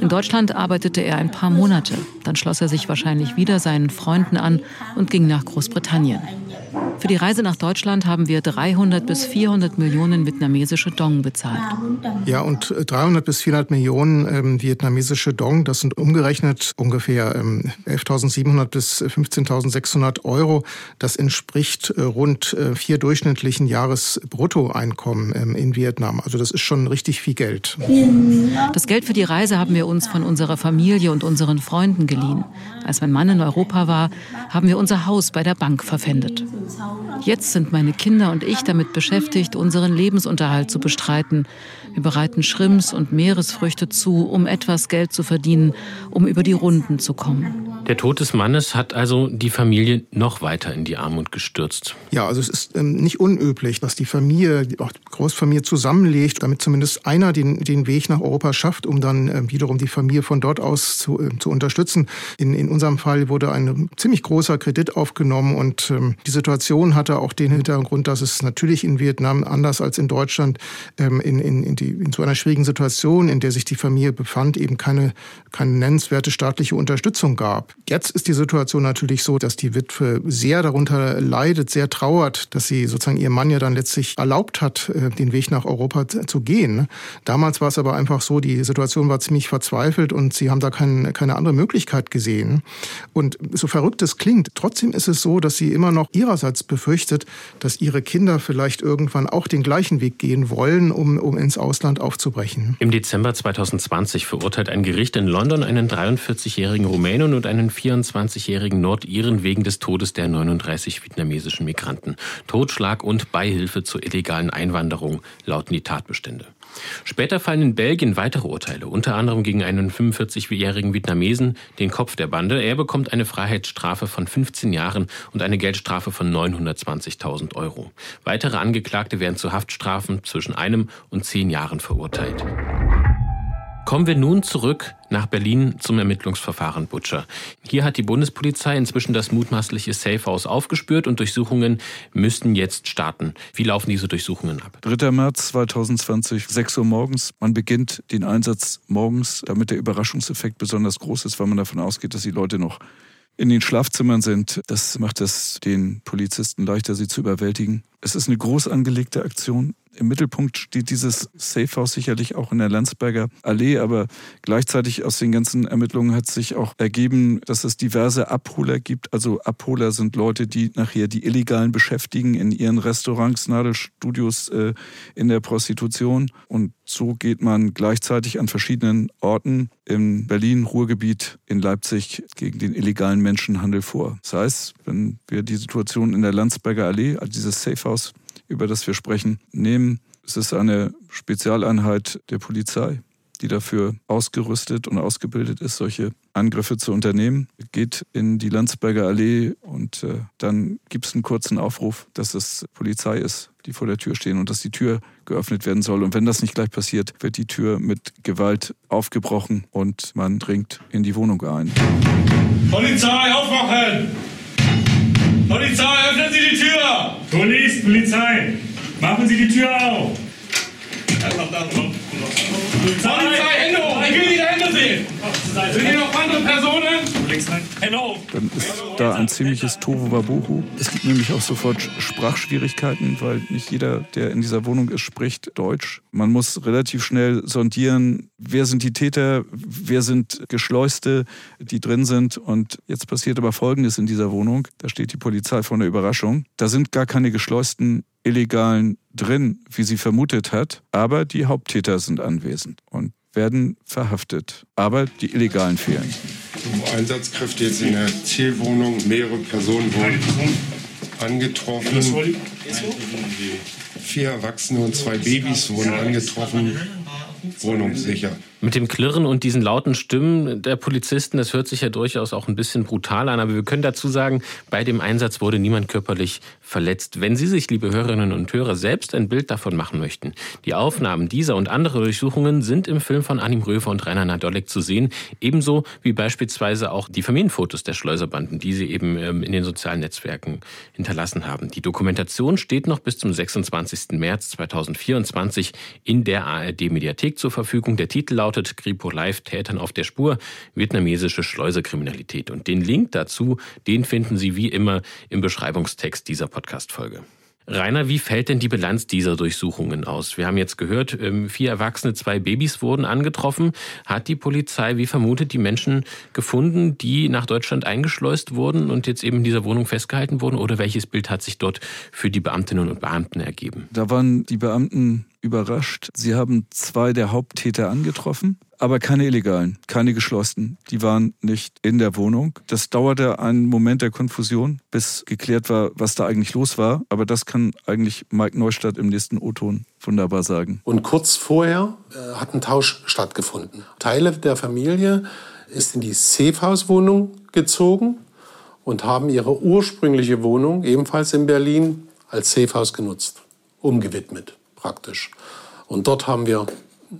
In Deutschland arbeitete er ein paar Monate. Dann schloss er sich wahrscheinlich wieder seinen Freunden an und ging nach Großbritannien. Für die Reise nach Deutschland haben wir dreihundert bis vierhundert Millionen vietnamesische Dong bezahlt. Ja, und dreihundert bis vierhundert Millionen ähm, vietnamesische Dong, das sind umgerechnet ungefähr ähm, elftausendsiebenhundert bis fünfzehntausendsechshundert Euro. Das entspricht äh, rund äh, vier durchschnittlichen Jahresbruttoeinkommen ähm, in Vietnam. Also das ist schon richtig viel Geld. Das Geld für die Reise haben wir uns von unserer Familie und unseren Freunden geliehen. Als mein Mann in Europa war, haben wir unser Haus bei der Bank verpfändet. Jetzt sind meine Kinder und ich damit beschäftigt, unseren Lebensunterhalt zu bestreiten. Wir bereiten Shrimps und Meeresfrüchte zu, um etwas Geld zu verdienen, um über die Runden zu kommen. Der Tod des Mannes hat also die Familie noch weiter in die Armut gestürzt. Ja, also es ist ähm, nicht unüblich, dass die Familie, auch die Großfamilie zusammenlegt, damit zumindest einer den, den Weg nach Europa schafft, um dann ähm, wiederum die Familie von dort aus zu, äh, zu unterstützen. In, in unserem Fall wurde ein ziemlich großer Kredit aufgenommen und ähm, die Situation hatte auch den Hintergrund, dass es natürlich in Vietnam anders als in Deutschland ähm, in, in, in, die, in so einer schwierigen Situation, in der sich die Familie befand, eben keine, keine nennenswerte staatliche Unterstützung gab. Jetzt ist die Situation natürlich so, dass die Witwe sehr darunter leidet, sehr trauert, dass sie sozusagen ihrem Mann ja dann letztlich erlaubt hat, den Weg nach Europa zu gehen. Damals war es aber einfach so, die Situation war ziemlich verzweifelt und sie haben da kein, keine andere Möglichkeit gesehen. Und so verrückt es klingt, trotzdem ist es so, dass sie immer noch ihrerseits befürchtet, dass ihre Kinder vielleicht irgendwann auch den gleichen Weg gehen wollen, um, um ins Ausland aufzubrechen. Im Dezember zwanzig zwanzig verurteilt ein Gericht in London einen dreiundvierzigjährigen Rumänen und einen vierundzwanzigjährigen Nordiren wegen des Todes der neununddreißig vietnamesischen Migranten. Totschlag und Beihilfe zur illegalen Einwanderung lauten die Tatbestände. Später fallen in Belgien weitere Urteile, unter anderem gegen einen fünfundvierzigjährigen Vietnamesen, den Kopf der Bande. Er bekommt eine Freiheitsstrafe von fünfzehn Jahren und eine Geldstrafe von neunhundertzwanzigtausend Euro. Weitere Angeklagte werden zu Haftstrafen zwischen einem und zehn Jahren verurteilt. Kommen wir nun zurück nach Berlin zum Ermittlungsverfahren Butcher. Hier hat die Bundespolizei inzwischen das mutmaßliche Safehouse aufgespürt und Durchsuchungen müssten jetzt starten. Wie laufen diese Durchsuchungen ab? dritter März zweitausendzwanzig, sechs Uhr morgens. Man beginnt den Einsatz morgens, damit der Überraschungseffekt besonders groß ist, weil man davon ausgeht, dass die Leute noch in den Schlafzimmern sind. Das macht es den Polizisten leichter, sie zu überwältigen. Es ist eine groß angelegte Aktion. Im Mittelpunkt steht dieses Safehouse sicherlich auch in der Landsberger Allee, aber gleichzeitig aus den ganzen Ermittlungen hat sich auch ergeben, dass es diverse Abholer gibt. Also Abholer sind Leute, die nachher die Illegalen beschäftigen in ihren Restaurants, Nadelstudios, äh, in der Prostitution. Und so geht man gleichzeitig an verschiedenen Orten in Berlin, Ruhrgebiet, in Leipzig gegen den illegalen Menschenhandel vor. Das heißt, wenn wir die Situation in der Landsberger Allee, also dieses Safehouse, über das wir sprechen, nehmen. Es ist eine Spezialeinheit der Polizei, die dafür ausgerüstet und ausgebildet ist, solche Angriffe zu unternehmen. Geht in die Landsberger Allee und äh, dann gibt es einen kurzen Aufruf, dass es Polizei ist, die vor der Tür stehen und dass die Tür geöffnet werden soll. Und wenn das nicht gleich passiert, wird die Tür mit Gewalt aufgebrochen und man dringt in die Wohnung ein. Polizei, aufwachen! Polizei, öffnen Sie die Tür! Zunächst, Polizei, machen Sie die Tür auf! Polizei, Hände hoch! Ich will die Hände sehen! Sind hier noch andere Personen? Hände hoch! Dann ist da ein ziemliches Tohuwabohu. Es gibt nämlich auch sofort Sprachschwierigkeiten, weil nicht jeder, der in dieser Wohnung ist, spricht Deutsch. Man muss relativ schnell sondieren, wer sind die Täter, wer sind Geschleuste, die drin sind. Und jetzt passiert aber Folgendes in dieser Wohnung. Da steht die Polizei vor einer Überraschung. Da sind gar keine Geschleusten Illegalen drin, wie sie vermutet hat, aber die Haupttäter sind anwesend und werden verhaftet. Aber die Illegalen fehlen. Einsatzkräfte jetzt in der Zielwohnung, mehrere Personen wurden angetroffen. Vier Erwachsene und zwei Babys wurden angetroffen. Wohnungssicher. Mit dem Klirren und diesen lauten Stimmen der Polizisten, das hört sich ja durchaus auch ein bisschen brutal an, aber wir können dazu sagen, bei dem Einsatz wurde niemand körperlich verletzt. Wenn Sie sich, liebe Hörerinnen und Hörer, selbst ein Bild davon machen möchten, die Aufnahmen dieser und anderer Durchsuchungen sind im Film von Arnim Röwer und Rainer Nadolik zu sehen, ebenso wie beispielsweise auch die Familienfotos der Schleuserbanden, die sie eben in den sozialen Netzwerken hinterlassen haben. Die Dokumentation steht noch bis zum sechsundzwanzigsten März zweitausendvierundzwanzig in der A R D Mediathek zur Verfügung. Der Titel lautet Kripo Live, Tätern auf der Spur, vietnamesische Schleuserkriminalität. Und den Link dazu, den finden Sie wie immer im Beschreibungstext dieser Podcast-Folge. Rainer, wie fällt denn die Bilanz dieser Durchsuchungen aus? Wir haben jetzt gehört, vier Erwachsene, zwei Babys wurden angetroffen. Hat die Polizei, wie vermutet, die Menschen gefunden, die nach Deutschland eingeschleust wurden und jetzt eben in dieser Wohnung festgehalten wurden? Oder welches Bild hat sich dort für die Beamtinnen und Beamten ergeben? Da waren die Beamten überrascht. Sie haben zwei der Haupttäter angetroffen, aber keine Illegalen, keine Geschlossenen. Die waren nicht in der Wohnung. Das dauerte einen Moment der Konfusion, bis geklärt war, was da eigentlich los war. Aber das kann eigentlich Mike Neustadt im nächsten O-Ton wunderbar sagen. Und kurz vorher äh, hat ein Tausch stattgefunden. Teile der Familie ist in die Safehouse-Wohnung gezogen und haben ihre ursprüngliche Wohnung, ebenfalls in Berlin, als Safehouse genutzt, umgewidmet praktisch. Und dort haben wir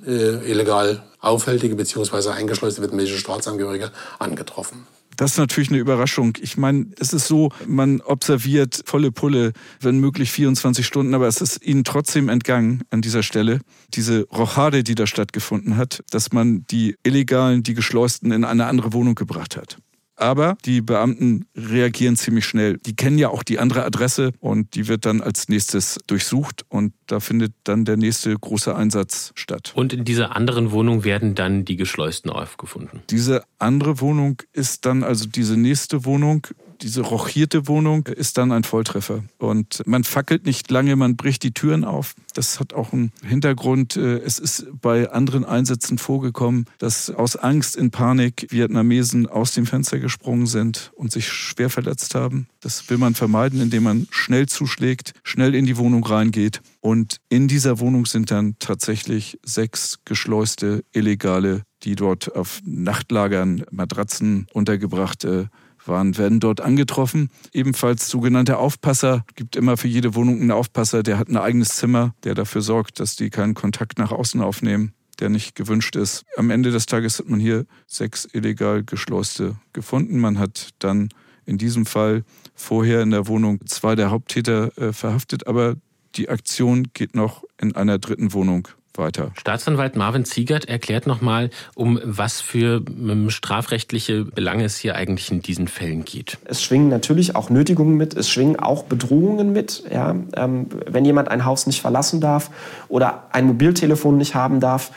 äh, illegal auffällige bzw. eingeschleuste vietnamesische Staatsangehörige angetroffen. Das ist natürlich eine Überraschung. Ich meine, es ist so, man observiert volle Pulle, wenn möglich vierundzwanzig Stunden, aber es ist ihnen trotzdem entgangen an dieser Stelle, diese Rochade, die da stattgefunden hat, dass man die Illegalen, die Geschleusten in eine andere Wohnung gebracht hat. Aber die Beamten reagieren ziemlich schnell. Die kennen ja auch die andere Adresse und die wird dann als nächstes durchsucht und da findet dann der nächste große Einsatz statt. Und in dieser anderen Wohnung werden dann die Geschleusten aufgefunden? Diese andere Wohnung ist dann, also diese nächste Wohnung, diese rochierte Wohnung ist dann ein Volltreffer. Und man fackelt nicht lange, man bricht die Türen auf. Das hat auch einen Hintergrund. Es ist bei anderen Einsätzen vorgekommen, dass aus Angst, in Panik Vietnamesen aus dem Fenster gesprungen sind und sich schwer verletzt haben. Das will man vermeiden, indem man schnell zuschlägt, schnell in die Wohnung reingeht. Und in dieser Wohnung sind dann tatsächlich sechs geschleuste Illegale, die dort auf Nachtlagern, Matratzen untergebrachte waren, werden dort angetroffen. Ebenfalls sogenannte Aufpasser. Es gibt immer für jede Wohnung einen Aufpasser, der hat ein eigenes Zimmer, der dafür sorgt, dass die keinen Kontakt nach außen aufnehmen, der nicht gewünscht ist. Am Ende des Tages hat man hier sechs illegal Geschleuste gefunden. Man hat dann in diesem Fall vorher in der Wohnung zwei der Haupttäter äh, verhaftet, aber die Aktion geht noch in einer dritten Wohnung weiter. Staatsanwalt Marvin Ziegert erklärt nochmal, um was für strafrechtliche Belange es hier eigentlich in diesen Fällen geht. Es schwingen natürlich auch Nötigungen mit, es schwingen auch Bedrohungen mit. Ja, ähm, wenn jemand ein Haus nicht verlassen darf oder ein Mobiltelefon nicht haben darf,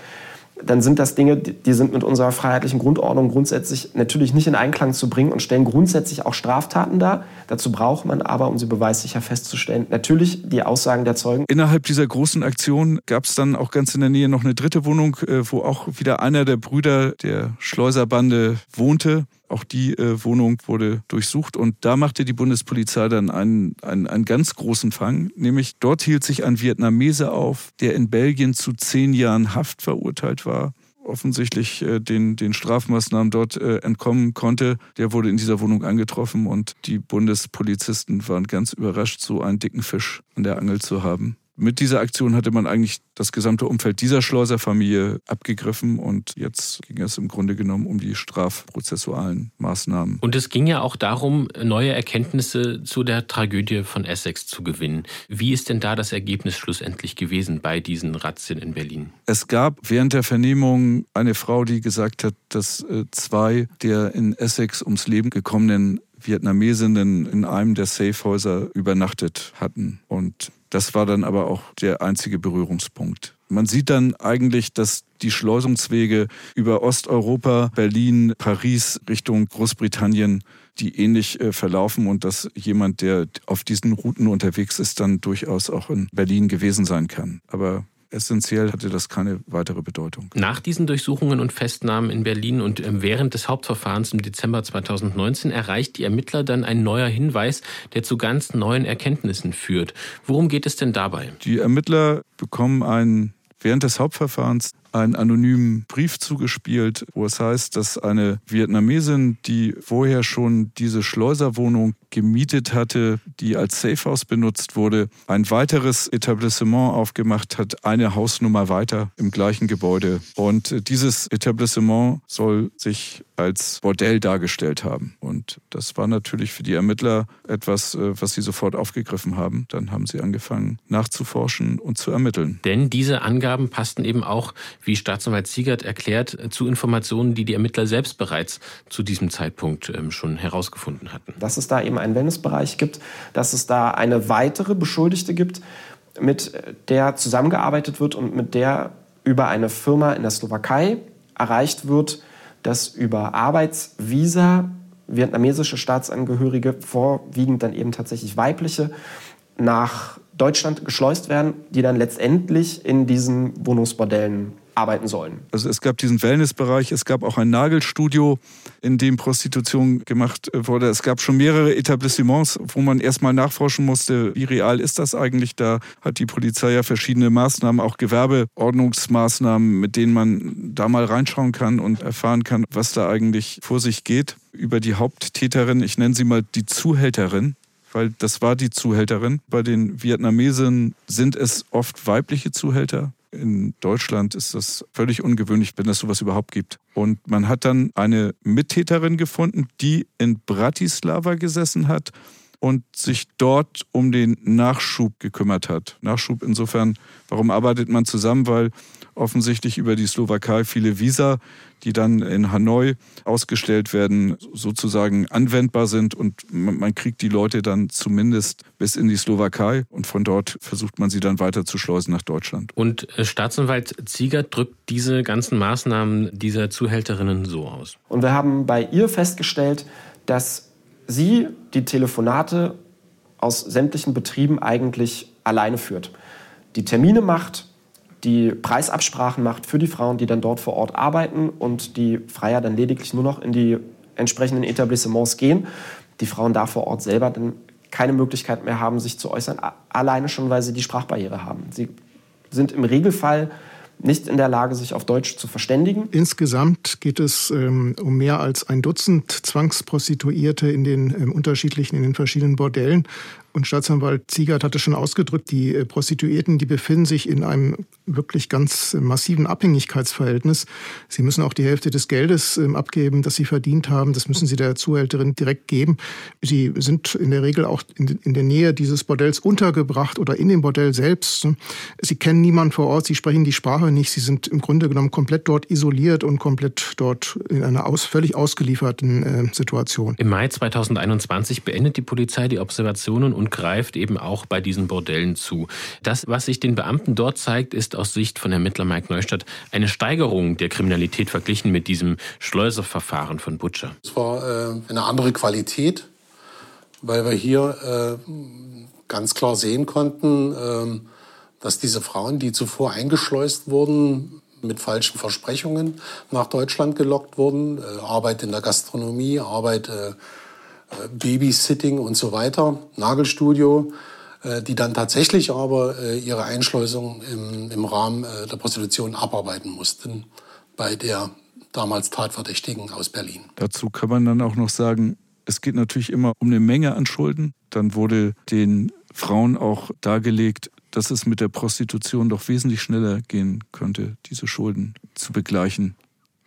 dann sind das Dinge, die sind mit unserer freiheitlichen Grundordnung grundsätzlich natürlich nicht in Einklang zu bringen und stellen grundsätzlich auch Straftaten dar. Dazu braucht man aber, um sie beweissicher festzustellen, natürlich die Aussagen der Zeugen. Innerhalb dieser großen Aktion gab es dann auch ganz in der Nähe noch eine dritte Wohnung, wo auch wieder einer der Brüder der Schleuserbande wohnte. Auch die äh, Wohnung wurde durchsucht und da machte die Bundespolizei dann einen, einen, einen ganz großen Fang. Nämlich dort hielt sich ein Vietnamese auf, der in Belgien zu zehn Jahren Haft verurteilt war, offensichtlich äh, den, den Strafmaßnahmen dort äh, entkommen konnte. Der wurde in dieser Wohnung angetroffen und die Bundespolizisten waren ganz überrascht, so einen dicken Fisch an der Angel zu haben. Mit dieser Aktion hatte man eigentlich das gesamte Umfeld dieser Schleuserfamilie abgegriffen und jetzt ging es im Grunde genommen um die strafprozessualen Maßnahmen. Und es ging ja auch darum, neue Erkenntnisse zu der Tragödie von Essex zu gewinnen. Wie ist denn da das Ergebnis schlussendlich gewesen bei diesen Razzien in Berlin? Es gab während der Vernehmung eine Frau, die gesagt hat, dass zwei der in Essex ums Leben gekommenen Vietnamesinnen in einem der Safehäuser übernachtet hatten. Und das war dann aber auch der einzige Berührungspunkt. Man sieht dann eigentlich, dass die Schleusungswege über Osteuropa, Berlin, Paris Richtung Großbritannien, die ähnlich äh, verlaufen und dass jemand, der auf diesen Routen unterwegs ist, dann durchaus auch in Berlin gewesen sein kann. Aber essentiell hatte das keine weitere Bedeutung. Nach diesen Durchsuchungen und Festnahmen in Berlin und während des Hauptverfahrens im Dezember zweitausendneunzehn erreicht die Ermittler dann ein neuer Hinweis, der zu ganz neuen Erkenntnissen führt. Worum geht es denn dabei? Die Ermittler bekommen einen, während des Hauptverfahrens einen anonymen Brief zugespielt, wo es heißt, dass eine Vietnamesin, die vorher schon diese Schleuserwohnung gemietet hatte, die als Safehouse benutzt wurde, ein weiteres Etablissement aufgemacht hat, eine Hausnummer weiter im gleichen Gebäude. Und dieses Etablissement soll sich als Bordell dargestellt haben. Und das war natürlich für die Ermittler etwas, was sie sofort aufgegriffen haben. Dann haben sie angefangen nachzuforschen und zu ermitteln. Denn diese Angaben passten eben auch, wie Staatsanwalt Ziegert erklärt, zu Informationen, die die Ermittler selbst bereits zu diesem Zeitpunkt schon herausgefunden hatten. Dass es da eben einen Wendungsbereich gibt, dass es da eine weitere Beschuldigte gibt, mit der zusammengearbeitet wird und mit der über eine Firma in der Slowakei erreicht wird, dass über Arbeitsvisa vietnamesische Staatsangehörige, vorwiegend dann eben tatsächlich weibliche, nach Deutschland geschleust werden, die dann letztendlich in diesen Wohnungsbordellen arbeiten sollen. Also es gab diesen Wellnessbereich, es gab auch ein Nagelstudio, in dem Prostitution gemacht wurde. Es gab schon mehrere Etablissements, wo man erstmal nachforschen musste, wie real ist das eigentlich? Da hat die Polizei ja verschiedene Maßnahmen, auch Gewerbeordnungsmaßnahmen, mit denen man da mal reinschauen kann und erfahren kann, was da eigentlich vor sich geht. Über die Haupttäterin, ich nenne sie mal die Zuhälterin, weil das war die Zuhälterin. Bei den Vietnamesen sind es oft weibliche Zuhälter. In Deutschland ist das völlig ungewöhnlich, wenn das sowas überhaupt gibt. Und man hat dann eine Mittäterin gefunden, die in Bratislava gesessen hat und sich dort um den Nachschub gekümmert hat. Nachschub insofern, warum arbeitet man zusammen? Weil offensichtlich über die Slowakei viele Visa, die dann in Hanoi ausgestellt werden, sozusagen anwendbar sind. Und man kriegt die Leute dann zumindest bis in die Slowakei. Und von dort versucht man sie dann weiter zu schleusen nach Deutschland. Und Staatsanwalt Ziegert drückt diese ganzen Maßnahmen dieser Zuhälterinnen so aus. Und wir haben bei ihr festgestellt, dass sie die Telefonate aus sämtlichen Betrieben eigentlich alleine führt. Die Termine macht, die Preisabsprachen macht für die Frauen, die dann dort vor Ort arbeiten und die Freier dann lediglich nur noch in die entsprechenden Etablissements gehen. Die Frauen da vor Ort selber dann keine Möglichkeit mehr haben, sich zu äußern, alleine schon, weil sie die Sprachbarriere haben. Sie sind im Regelfall nicht in der Lage, sich auf Deutsch zu verständigen. Insgesamt geht es ähm, um mehr als ein Dutzend Zwangsprostituierte in den ähm, unterschiedlichen, in den verschiedenen Bordellen. Und Staatsanwalt Ziegert hatte schon ausgedrückt, die äh, Prostituierten, die befinden sich in einem wirklich ganz äh, massiven Abhängigkeitsverhältnis. Sie müssen auch die Hälfte des Geldes ähm, abgeben, das sie verdient haben. Das müssen sie der Zuhälterin direkt geben. Sie sind in der Regel auch in, in der Nähe dieses Bordells untergebracht oder in dem Bordell selbst. Sie kennen niemanden vor Ort, sie sprechen die Sprache nicht. Sie sind im Grunde genommen komplett dort isoliert und komplett dort in einer aus, völlig ausgelieferten äh, Situation. Im Mai zweitausendeinundzwanzig beendet die Polizei die Observationen und greift eben auch bei diesen Bordellen zu. Das, was sich den Beamten dort zeigt, ist aus Sicht von Ermittler Mike Neustadt eine Steigerung der Kriminalität verglichen mit diesem Schleuserverfahren von Butcher. Es war äh, eine andere Qualität, weil wir hier äh, ganz klar sehen konnten, äh, dass diese Frauen, die zuvor eingeschleust wurden, mit falschen Versprechungen nach Deutschland gelockt wurden, äh, Arbeit in der Gastronomie, Arbeit, äh, Babysitting und so weiter, Nagelstudio, äh, die dann tatsächlich aber äh, ihre Einschleusung im, im Rahmen äh, der Prostitution abarbeiten mussten bei der damals Tatverdächtigen aus Berlin. Dazu kann man dann auch noch sagen, es geht natürlich immer um eine Menge an Schulden. Dann wurde den Frauen auch dargelegt, dass es mit der Prostitution doch wesentlich schneller gehen könnte, diese Schulden zu begleichen,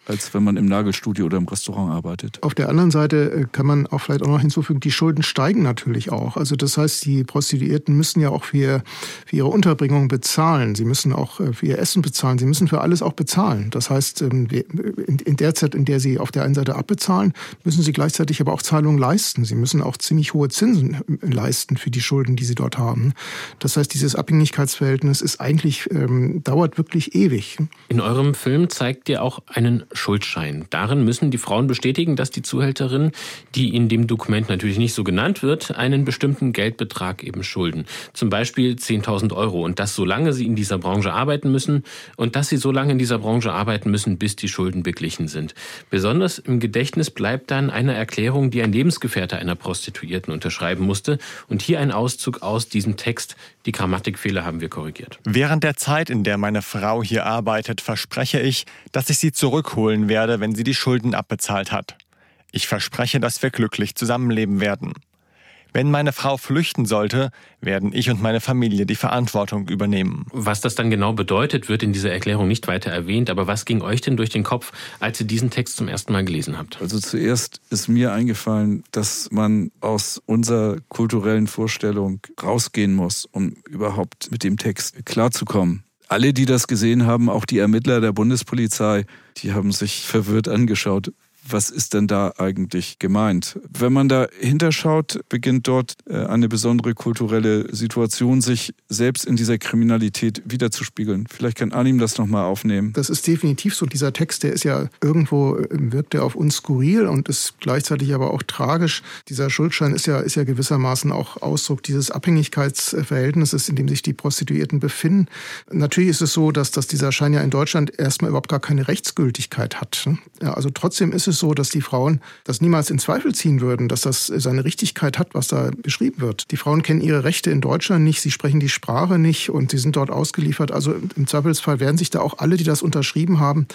als wenn man im Nagelstudio oder im Restaurant arbeitet. Auf der anderen Seite kann man auch vielleicht auch noch hinzufügen, die Schulden steigen natürlich auch. Also das heißt, die Prostituierten müssen ja auch für, für ihre Unterbringung bezahlen. Sie müssen auch für ihr Essen bezahlen. Sie müssen für alles auch bezahlen. Das heißt, in der Zeit, in der sie auf der einen Seite abbezahlen, müssen sie gleichzeitig aber auch Zahlungen leisten. Sie müssen auch ziemlich hohe Zinsen leisten für die Schulden, die sie dort haben. Das heißt, dieses Abhängigkeitsverhältnis ist eigentlich, ähm, dauert wirklich ewig. In eurem Film zeigt ihr auch einen Schuldschein. Darin müssen die Frauen bestätigen, dass die Zuhälterin, die in dem Dokument natürlich nicht so genannt wird, einen bestimmten Geldbetrag eben schulden. Zum Beispiel zehntausend Euro. Und das, solange sie in dieser Branche arbeiten müssen und dass sie so lange in dieser Branche arbeiten müssen, bis die Schulden beglichen sind. Besonders im Gedächtnis bleibt dann eine Erklärung, die ein Lebensgefährte einer Prostituierten unterschreiben musste. Und hier ein Auszug aus diesem Text. Die Grammatikfehler haben wir korrigiert. Während der Zeit, in der meine Frau hier arbeitet, verspreche ich, dass ich sie zurückhole werde, wenn sie die Schulden abbezahlt hat. Ich verspreche, dass wir glücklich zusammenleben werden. Wenn meine Frau flüchten sollte, werden ich und meine Familie die Verantwortung übernehmen. Was das dann genau bedeutet, wird in dieser Erklärung nicht weiter erwähnt. Aber was ging euch denn durch den Kopf, als ihr diesen Text zum ersten Mal gelesen habt? Also zuerst ist mir eingefallen, dass man aus unserer kulturellen Vorstellung rausgehen muss, um überhaupt mit dem Text klarzukommen. Alle, die das gesehen haben, auch die Ermittler der Bundespolizei, die haben sich verwirrt angeschaut. Was ist denn da eigentlich gemeint? Wenn man da hinterschaut, beginnt dort eine besondere kulturelle Situation, sich selbst in dieser Kriminalität wiederzuspiegeln. Vielleicht kann Arnim das nochmal aufnehmen. Das ist definitiv so. Dieser Text, der ist ja irgendwo, wirkt er auf uns skurril und ist gleichzeitig aber auch tragisch. Dieser Schuldschein ist ja, ist ja gewissermaßen auch Ausdruck dieses Abhängigkeitsverhältnisses, in dem sich die Prostituierten befinden. Natürlich ist es so, dass, dass dieser Schein ja in Deutschland erstmal überhaupt gar keine Rechtsgültigkeit hat. Ja, also trotzdem ist es so, dass die Frauen das niemals in Zweifel ziehen würden, dass das seine Richtigkeit hat, was da beschrieben wird. Die Frauen kennen ihre Rechte in Deutschland nicht, sie sprechen die Sprache nicht und sie sind dort ausgeliefert. Also im Zweifelsfall werden sich da auch alle, die das unterschrieben haben,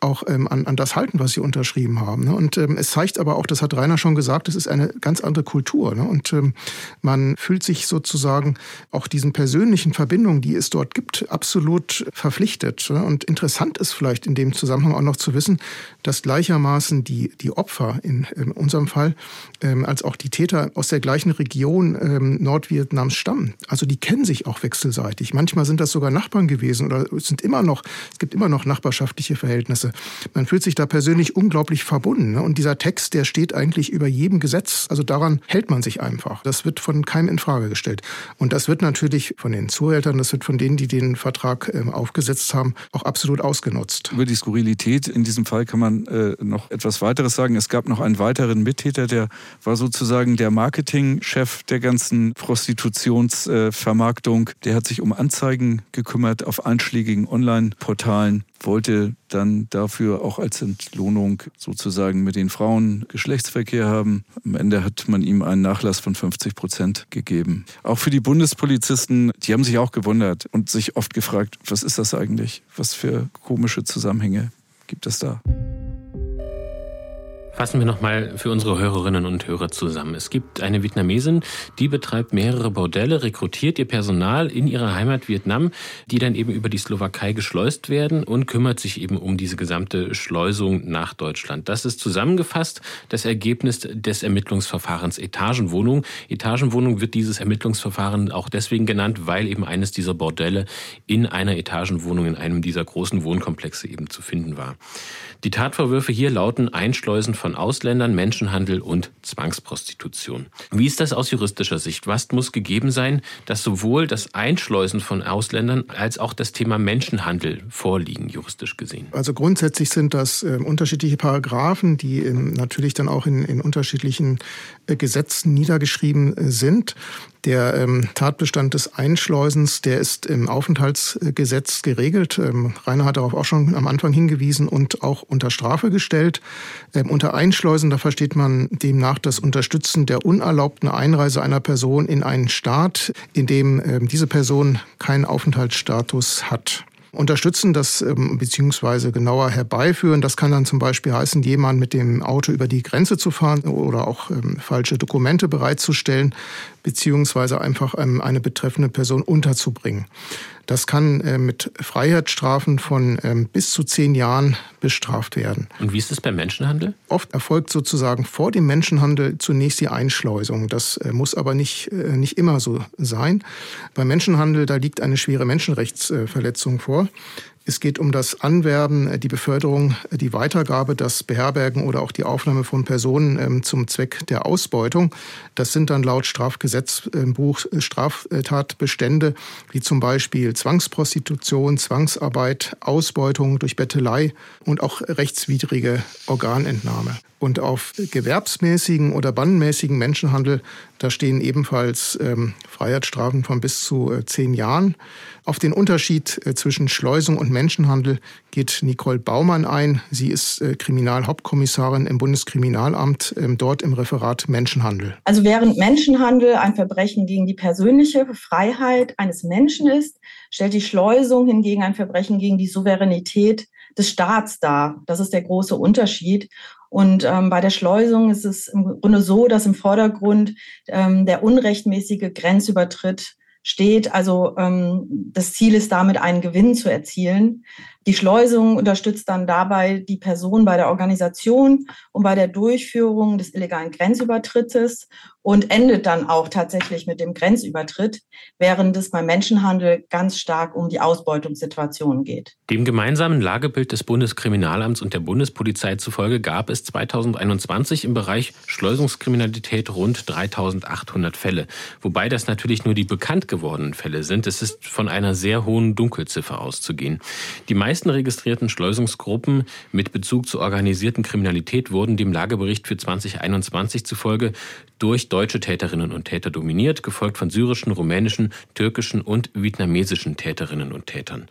auch ähm, an, an das halten, was sie unterschrieben haben. Ne? Und ähm, es zeigt aber auch, das hat Rainer schon gesagt, es ist eine ganz andere Kultur. Ne? Und ähm, man fühlt sich sozusagen auch diesen persönlichen Verbindungen, die es dort gibt, absolut verpflichtet. Ne? Und interessant ist vielleicht in dem Zusammenhang auch noch zu wissen, dass gleichermaßen die, die Opfer in, in unserem Fall ähm, als auch die Täter aus der gleichen Region ähm, Nordvietnams stammen. Also die kennen sich auch wechselseitig. Manchmal sind das sogar Nachbarn gewesen oder sind immer noch, es gibt immer noch nachbarschaftliche Verhältnisse. Man fühlt sich da persönlich unglaublich verbunden. Ne? Und dieser Text, der steht eigentlich über jedem Gesetz. Also daran hält man sich einfach. Das wird von keinem in Frage gestellt. Und das wird natürlich von den Zuhältern, das wird von denen, die den Vertrag äh, aufgesetzt haben, auch absolut ausgenutzt. Über die Skurrilität in diesem Fall kann man äh, noch etwas weiteres sagen. Es gab noch einen weiteren Mittäter, der war sozusagen der Marketingchef der ganzen Prostitutionsvermarktung. Äh, der hat sich um Anzeigen gekümmert auf einschlägigen Online-Portalen, wollte dann dafür auch als Entlohnung sozusagen mit den Frauen Geschlechtsverkehr haben. Am Ende hat man ihm einen Nachlass von fünfzig Prozent gegeben. Auch für die Bundespolizisten, die haben sich auch gewundert und sich oft gefragt, was ist das eigentlich? Was für komische Zusammenhänge gibt es da? Fassen wir nochmal für unsere Hörerinnen und Hörer zusammen. Es gibt eine Vietnamesin, die betreibt mehrere Bordelle, rekrutiert ihr Personal in ihrer Heimat Vietnam, die dann eben über die Slowakei geschleust werden und kümmert sich eben um diese gesamte Schleusung nach Deutschland. Das ist zusammengefasst das Ergebnis des Ermittlungsverfahrens Etagenwohnung. Etagenwohnung wird dieses Ermittlungsverfahren auch deswegen genannt, weil eben eines dieser Bordelle in einer Etagenwohnung, in einem dieser großen Wohnkomplexe eben zu finden war. Die Tatvorwürfe hier lauten Einschleusen von Ausländern, Menschenhandel und Zwangsprostitution. Wie ist das aus juristischer Sicht? Was muss gegeben sein, dass sowohl das Einschleusen von Ausländern als auch das Thema Menschenhandel vorliegen, juristisch gesehen? Also grundsätzlich sind das äh, unterschiedliche Paragraphen, die in, natürlich dann auch in, in unterschiedlichen äh, Gesetzen niedergeschrieben äh, sind. Der ähm, Tatbestand des Einschleusens, der ist im Aufenthaltsgesetz geregelt. Ähm, Rainer hat darauf auch schon am Anfang hingewiesen und auch unter Strafe gestellt. Ähm, unter Einschleusen, da versteht man demnach das Unterstützen der unerlaubten Einreise einer Person in einen Staat, in dem ähm, diese Person keinen Aufenthaltsstatus hat. Unterstützen, das beziehungsweise genauer herbeiführen. Das kann dann zum Beispiel heißen, jemanden mit dem Auto über die Grenze zu fahren oder auch ähm, falsche Dokumente bereitzustellen, beziehungsweise einfach ähm, eine betreffende Person unterzubringen. Das kann äh, mit Freiheitsstrafen von ähm, bis zu zehn Jahren bestraft werden. Und wie ist es beim Menschenhandel? Oft erfolgt sozusagen vor dem Menschenhandel zunächst die Einschleusung. Das äh, muss aber nicht, äh, nicht immer so sein. Beim Menschenhandel, da liegt eine schwere Menschenrechtsverletzung vor. Es geht um das Anwerben, die Beförderung, die Weitergabe, das Beherbergen oder auch die Aufnahme von Personen zum Zweck der Ausbeutung. Das sind dann laut Strafgesetzbuch Straftatbestände wie zum Beispiel Zwangsprostitution, Zwangsarbeit, Ausbeutung durch Bettelei und auch rechtswidrige Organentnahme. Und auf gewerbsmäßigen oder bandenmäßigen Menschenhandel, da stehen ebenfalls ähm, Freiheitsstrafen von bis zu äh, zehn Jahren. Auf den Unterschied äh, zwischen Schleusung und Menschenhandel geht Nicole Baumann ein. Sie ist äh, Kriminalhauptkommissarin im Bundeskriminalamt, ähm, dort im Referat Menschenhandel. Also während Menschenhandel ein Verbrechen gegen die persönliche Freiheit eines Menschen ist, stellt die Schleusung hingegen ein Verbrechen gegen die Souveränität des Staats dar. Das ist der große Unterschied. Und ähm, bei der Schleusung ist es im Grunde so, dass im Vordergrund ähm, der unrechtmäßige Grenzübertritt steht. Also ähm, das Ziel ist damit, einen Gewinn zu erzielen. Die Schleusung unterstützt dann dabei die Person bei der Organisation und bei der Durchführung des illegalen Grenzübertrittes und endet dann auch tatsächlich mit dem Grenzübertritt, während es beim Menschenhandel ganz stark um die Ausbeutungssituation geht. Dem gemeinsamen Lagebild des Bundeskriminalamts und der Bundespolizei zufolge gab es zweitausendeinundzwanzig im Bereich Schleusungskriminalität rund dreitausendachthundert Fälle, wobei das natürlich nur die bekannt gewordenen Fälle sind. Es ist von einer sehr hohen Dunkelziffer auszugehen. Die meisten Die meisten registrierten Schleusungsgruppen mit Bezug zur organisierten Kriminalität wurden dem Lagebericht für zweitausendeinundzwanzig zufolge durch deutsche Täterinnen und Täter dominiert, gefolgt von syrischen, rumänischen, türkischen und vietnamesischen Täterinnen und Tätern.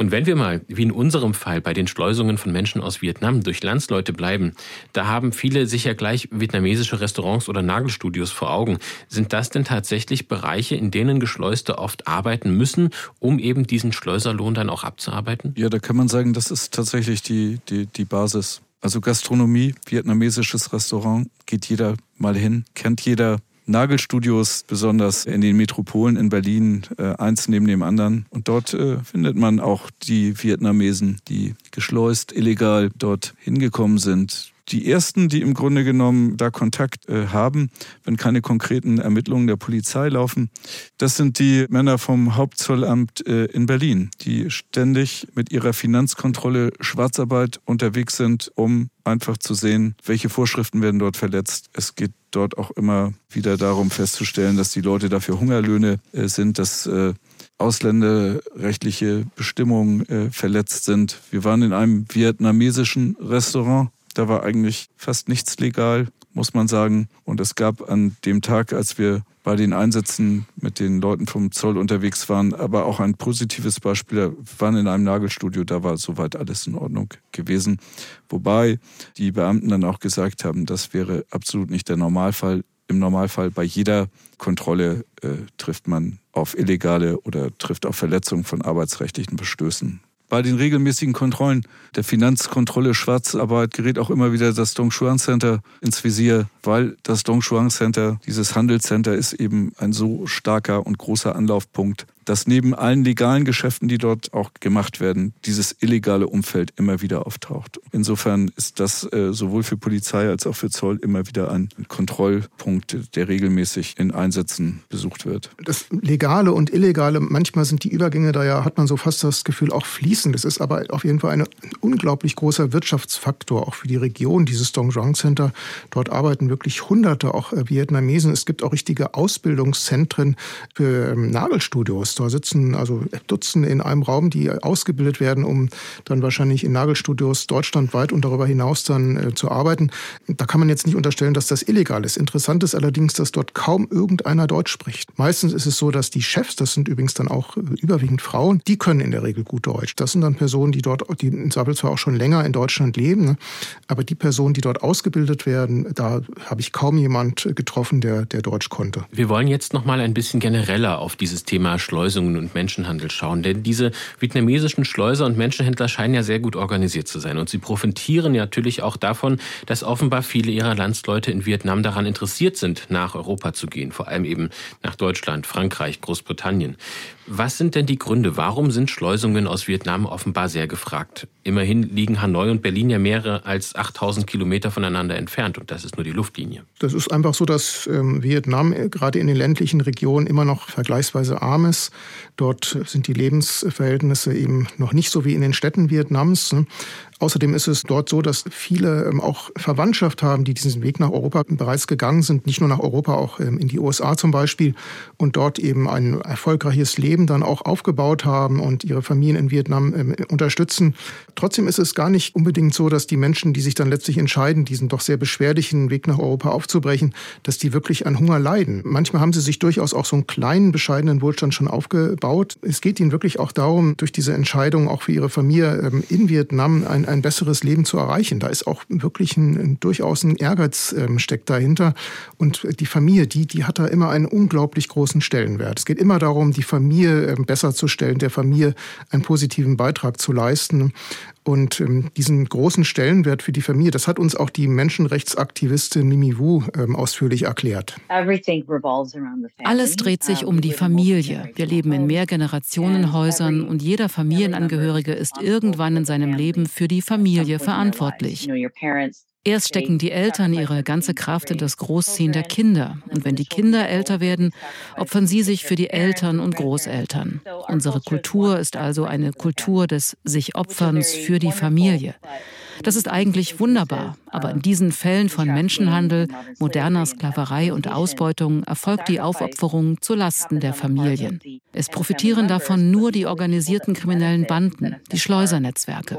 Und wenn wir mal, wie in unserem Fall, bei den Schleusungen von Menschen aus Vietnam durch Landsleute bleiben, da haben viele sicher gleich vietnamesische Restaurants oder Nagelstudios vor Augen. Sind das denn tatsächlich Bereiche, in denen Geschleuste oft arbeiten müssen, um eben diesen Schleuserlohn dann auch abzuarbeiten? Ja, da kann man sagen, das ist tatsächlich die, die, die Basis. Also Gastronomie, vietnamesisches Restaurant, geht jeder mal hin, kennt jeder. Nagelstudios, besonders in den Metropolen in Berlin, eins neben dem anderen. Und dort findet man auch die Vietnamesen, die geschleust, illegal dort hingekommen sind. Die ersten, die im Grunde genommen da Kontakt äh, haben, wenn keine konkreten Ermittlungen der Polizei laufen, das sind die Männer vom Hauptzollamt äh, in Berlin, die ständig mit ihrer Finanzkontrolle Schwarzarbeit unterwegs sind, um einfach zu sehen, welche Vorschriften werden dort verletzt. Es geht dort auch immer wieder darum festzustellen, dass die Leute dafür Hungerlöhne äh, sind, dass äh, ausländerrechtliche Bestimmungen äh, verletzt sind. Wir waren in einem vietnamesischen Restaurant. Da war eigentlich fast nichts legal, muss man sagen. Und es gab an dem Tag, als wir bei den Einsätzen mit den Leuten vom Zoll unterwegs waren, aber auch ein positives Beispiel. Wir waren in einem Nagelstudio, da war soweit alles in Ordnung gewesen. Wobei die Beamten dann auch gesagt haben, das wäre absolut nicht der Normalfall. Im Normalfall bei jeder Kontrolle äh, trifft man auf illegale oder trifft auf Verletzungen von arbeitsrechtlichen Verstößen. Bei den regelmäßigen Kontrollen der Finanzkontrolle Schwarzarbeit gerät auch immer wieder das Dong Xuan Center ins Visier, weil das Dong Xuan Center, dieses Handelscenter, ist eben ein so starker und großer Anlaufpunkt, dass neben allen legalen Geschäften, die dort auch gemacht werden, dieses illegale Umfeld immer wieder auftaucht. Insofern ist das äh, sowohl für Polizei als auch für Zoll immer wieder ein Kontrollpunkt, der regelmäßig in Einsätzen besucht wird. Das Legale und Illegale, manchmal sind die Übergänge da ja, hat man so fast das Gefühl, auch fließend. Das ist aber auf jeden Fall ein unglaublich großer Wirtschaftsfaktor, auch für die Region, dieses Dong Xuan Center. Dort arbeiten wirklich Hunderte auch äh, Vietnamesen. Es gibt auch richtige Ausbildungszentren für ähm, Nagelstudios. Da sitzen also Dutzende in einem Raum, die ausgebildet werden, um dann wahrscheinlich in Nagelstudios deutschlandweit und darüber hinaus dann äh, zu arbeiten. Da kann man jetzt nicht unterstellen, dass das illegal ist. Interessant ist allerdings, dass dort kaum irgendeiner Deutsch spricht. Meistens ist es so, dass die Chefs, das sind übrigens dann auch äh, überwiegend Frauen, die können in der Regel gut Deutsch. Das sind dann Personen, die dort, die in Zweifel zwar auch schon länger in Deutschland leben, ne? Aber die Personen, die dort ausgebildet werden, da habe ich kaum jemand getroffen, der, der Deutsch konnte. Wir wollen jetzt noch mal ein bisschen genereller auf dieses Thema Schleusung und Menschenhandel schauen. Denn diese vietnamesischen Schleuser und Menschenhändler scheinen ja sehr gut organisiert zu sein. Und sie profitieren ja natürlich auch davon, dass offenbar viele ihrer Landsleute in Vietnam daran interessiert sind, nach Europa zu gehen. Vor allem eben nach Deutschland, Frankreich, Großbritannien. Was sind denn die Gründe? Warum sind Schleusungen aus Vietnam offenbar sehr gefragt? Immerhin liegen Hanoi und Berlin ja mehrere als achttausend Kilometer voneinander entfernt. Und das ist nur die Luftlinie. Das ist einfach so, dass ähm, Vietnam gerade in den ländlichen Regionen immer noch vergleichsweise arm ist. Dort sind die Lebensverhältnisse eben noch nicht so wie in den Städten Vietnams. Außerdem ist es dort so, dass viele auch Verwandtschaft haben, die diesen Weg nach Europa bereits gegangen sind. Nicht nur nach Europa, auch in die U S A zum Beispiel. Und dort eben ein erfolgreiches Leben dann auch aufgebaut haben und ihre Familien in Vietnam unterstützen. Trotzdem ist es gar nicht unbedingt so, dass die Menschen, die sich dann letztlich entscheiden, diesen doch sehr beschwerlichen Weg nach Europa aufzubrechen, dass die wirklich an Hunger leiden. Manchmal haben sie sich durchaus auch so einen kleinen, bescheidenen Wohlstand schon aufgebaut. Es geht ihnen wirklich auch darum, durch diese Entscheidung auch für ihre Familie in Vietnam ein ein besseres Leben zu erreichen. Da ist auch wirklich ein, durchaus ein Ehrgeiz ähm, steckt dahinter. Und die Familie, die, die hat da immer einen unglaublich großen Stellenwert. Es geht immer darum, die Familie ähm, besser zu stellen, der Familie einen positiven Beitrag zu leisten. Und ähm, diesen großen Stellenwert für die Familie, das hat uns auch die Menschenrechtsaktivistin Mimi Vu ähm, ausführlich erklärt. Alles dreht sich um die Familie. Wir leben in Mehrgenerationenhäusern und jeder Familienangehörige ist irgendwann in seinem Leben für die Familie verantwortlich. Erst stecken die Eltern ihre ganze Kraft in das Großziehen der Kinder. Und wenn die Kinder älter werden, opfern sie sich für die Eltern und Großeltern. Unsere Kultur ist also eine Kultur des Sich-Opferns für die Familie. Das ist eigentlich wunderbar, aber in diesen Fällen von Menschenhandel, moderner Sklaverei und Ausbeutung erfolgt die Aufopferung zu Lasten der Familien. Es profitieren davon nur die organisierten kriminellen Banden, die Schleusernetzwerke.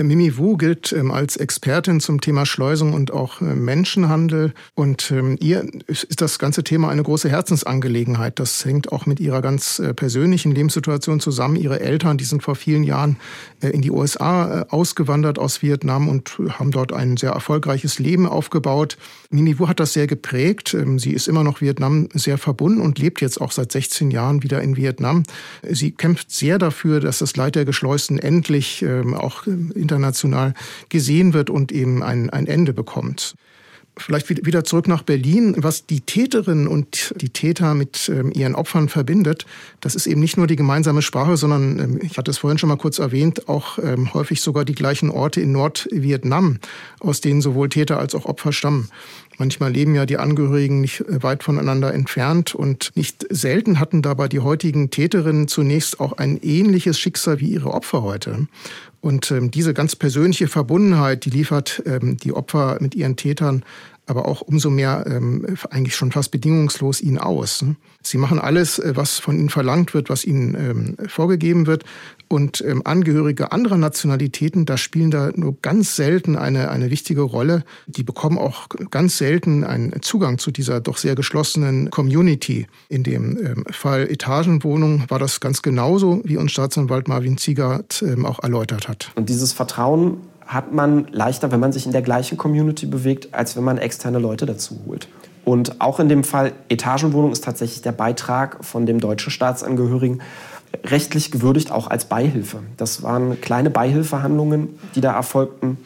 Mimi Vu gilt ähm, als Expertin zum Thema Schleusung und auch äh, Menschenhandel. Und ähm, ihr ist das ganze Thema eine große Herzensangelegenheit. Das hängt auch mit ihrer ganz äh, persönlichen Lebenssituation zusammen. Ihre Eltern, die sind vor vielen Jahren äh, in die U S A äh, ausgewandert aus Vietnam und haben dort ein sehr erfolgreiches Leben aufgebaut. Mimi Vu hat das sehr geprägt. Ähm, sie ist immer noch Vietnam sehr verbunden und lebt jetzt auch seit sechzehn Jahren wieder in Vietnam. Sie kämpft sehr dafür, dass das Leid der Geschleusten endlich ähm, auch international gesehen wird und eben ein, ein Ende bekommt. Vielleicht wieder zurück nach Berlin. Was die Täterinnen und die Täter mit ähm, ihren Opfern verbindet, das ist eben nicht nur die gemeinsame Sprache, sondern, ähm, ich hatte es vorhin schon mal kurz erwähnt, auch ähm, häufig sogar die gleichen Orte in Nordvietnam, aus denen sowohl Täter als auch Opfer stammen. Manchmal leben ja die Angehörigen nicht weit voneinander entfernt und nicht selten hatten dabei die heutigen Täterinnen zunächst auch ein ähnliches Schicksal wie ihre Opfer heute. Und ähm, diese ganz persönliche Verbundenheit, die liefert ähm, die Opfer mit ihren Tätern aber auch umso mehr ähm, eigentlich schon fast bedingungslos ihnen aus. Ne? Sie machen alles, was von ihnen verlangt wird, was ihnen ähm, vorgegeben wird. Und ähm, Angehörige anderer Nationalitäten, da spielen da nur ganz selten eine, eine wichtige Rolle. Die bekommen auch ganz selten einen Zugang zu dieser doch sehr geschlossenen Community. In dem ähm, Fall Etagenwohnung war das ganz genauso, wie uns Staatsanwalt Marvin Ziegert ähm, auch erläutert hat. Und dieses Vertrauen hat man leichter, wenn man sich in der gleichen Community bewegt, als wenn man externe Leute dazu holt. Und auch in dem Fall Etagenwohnung ist tatsächlich der Beitrag von dem deutschen Staatsangehörigen rechtlich gewürdigt, auch als Beihilfe. Das waren kleine Beihilfehandlungen, die da erfolgten.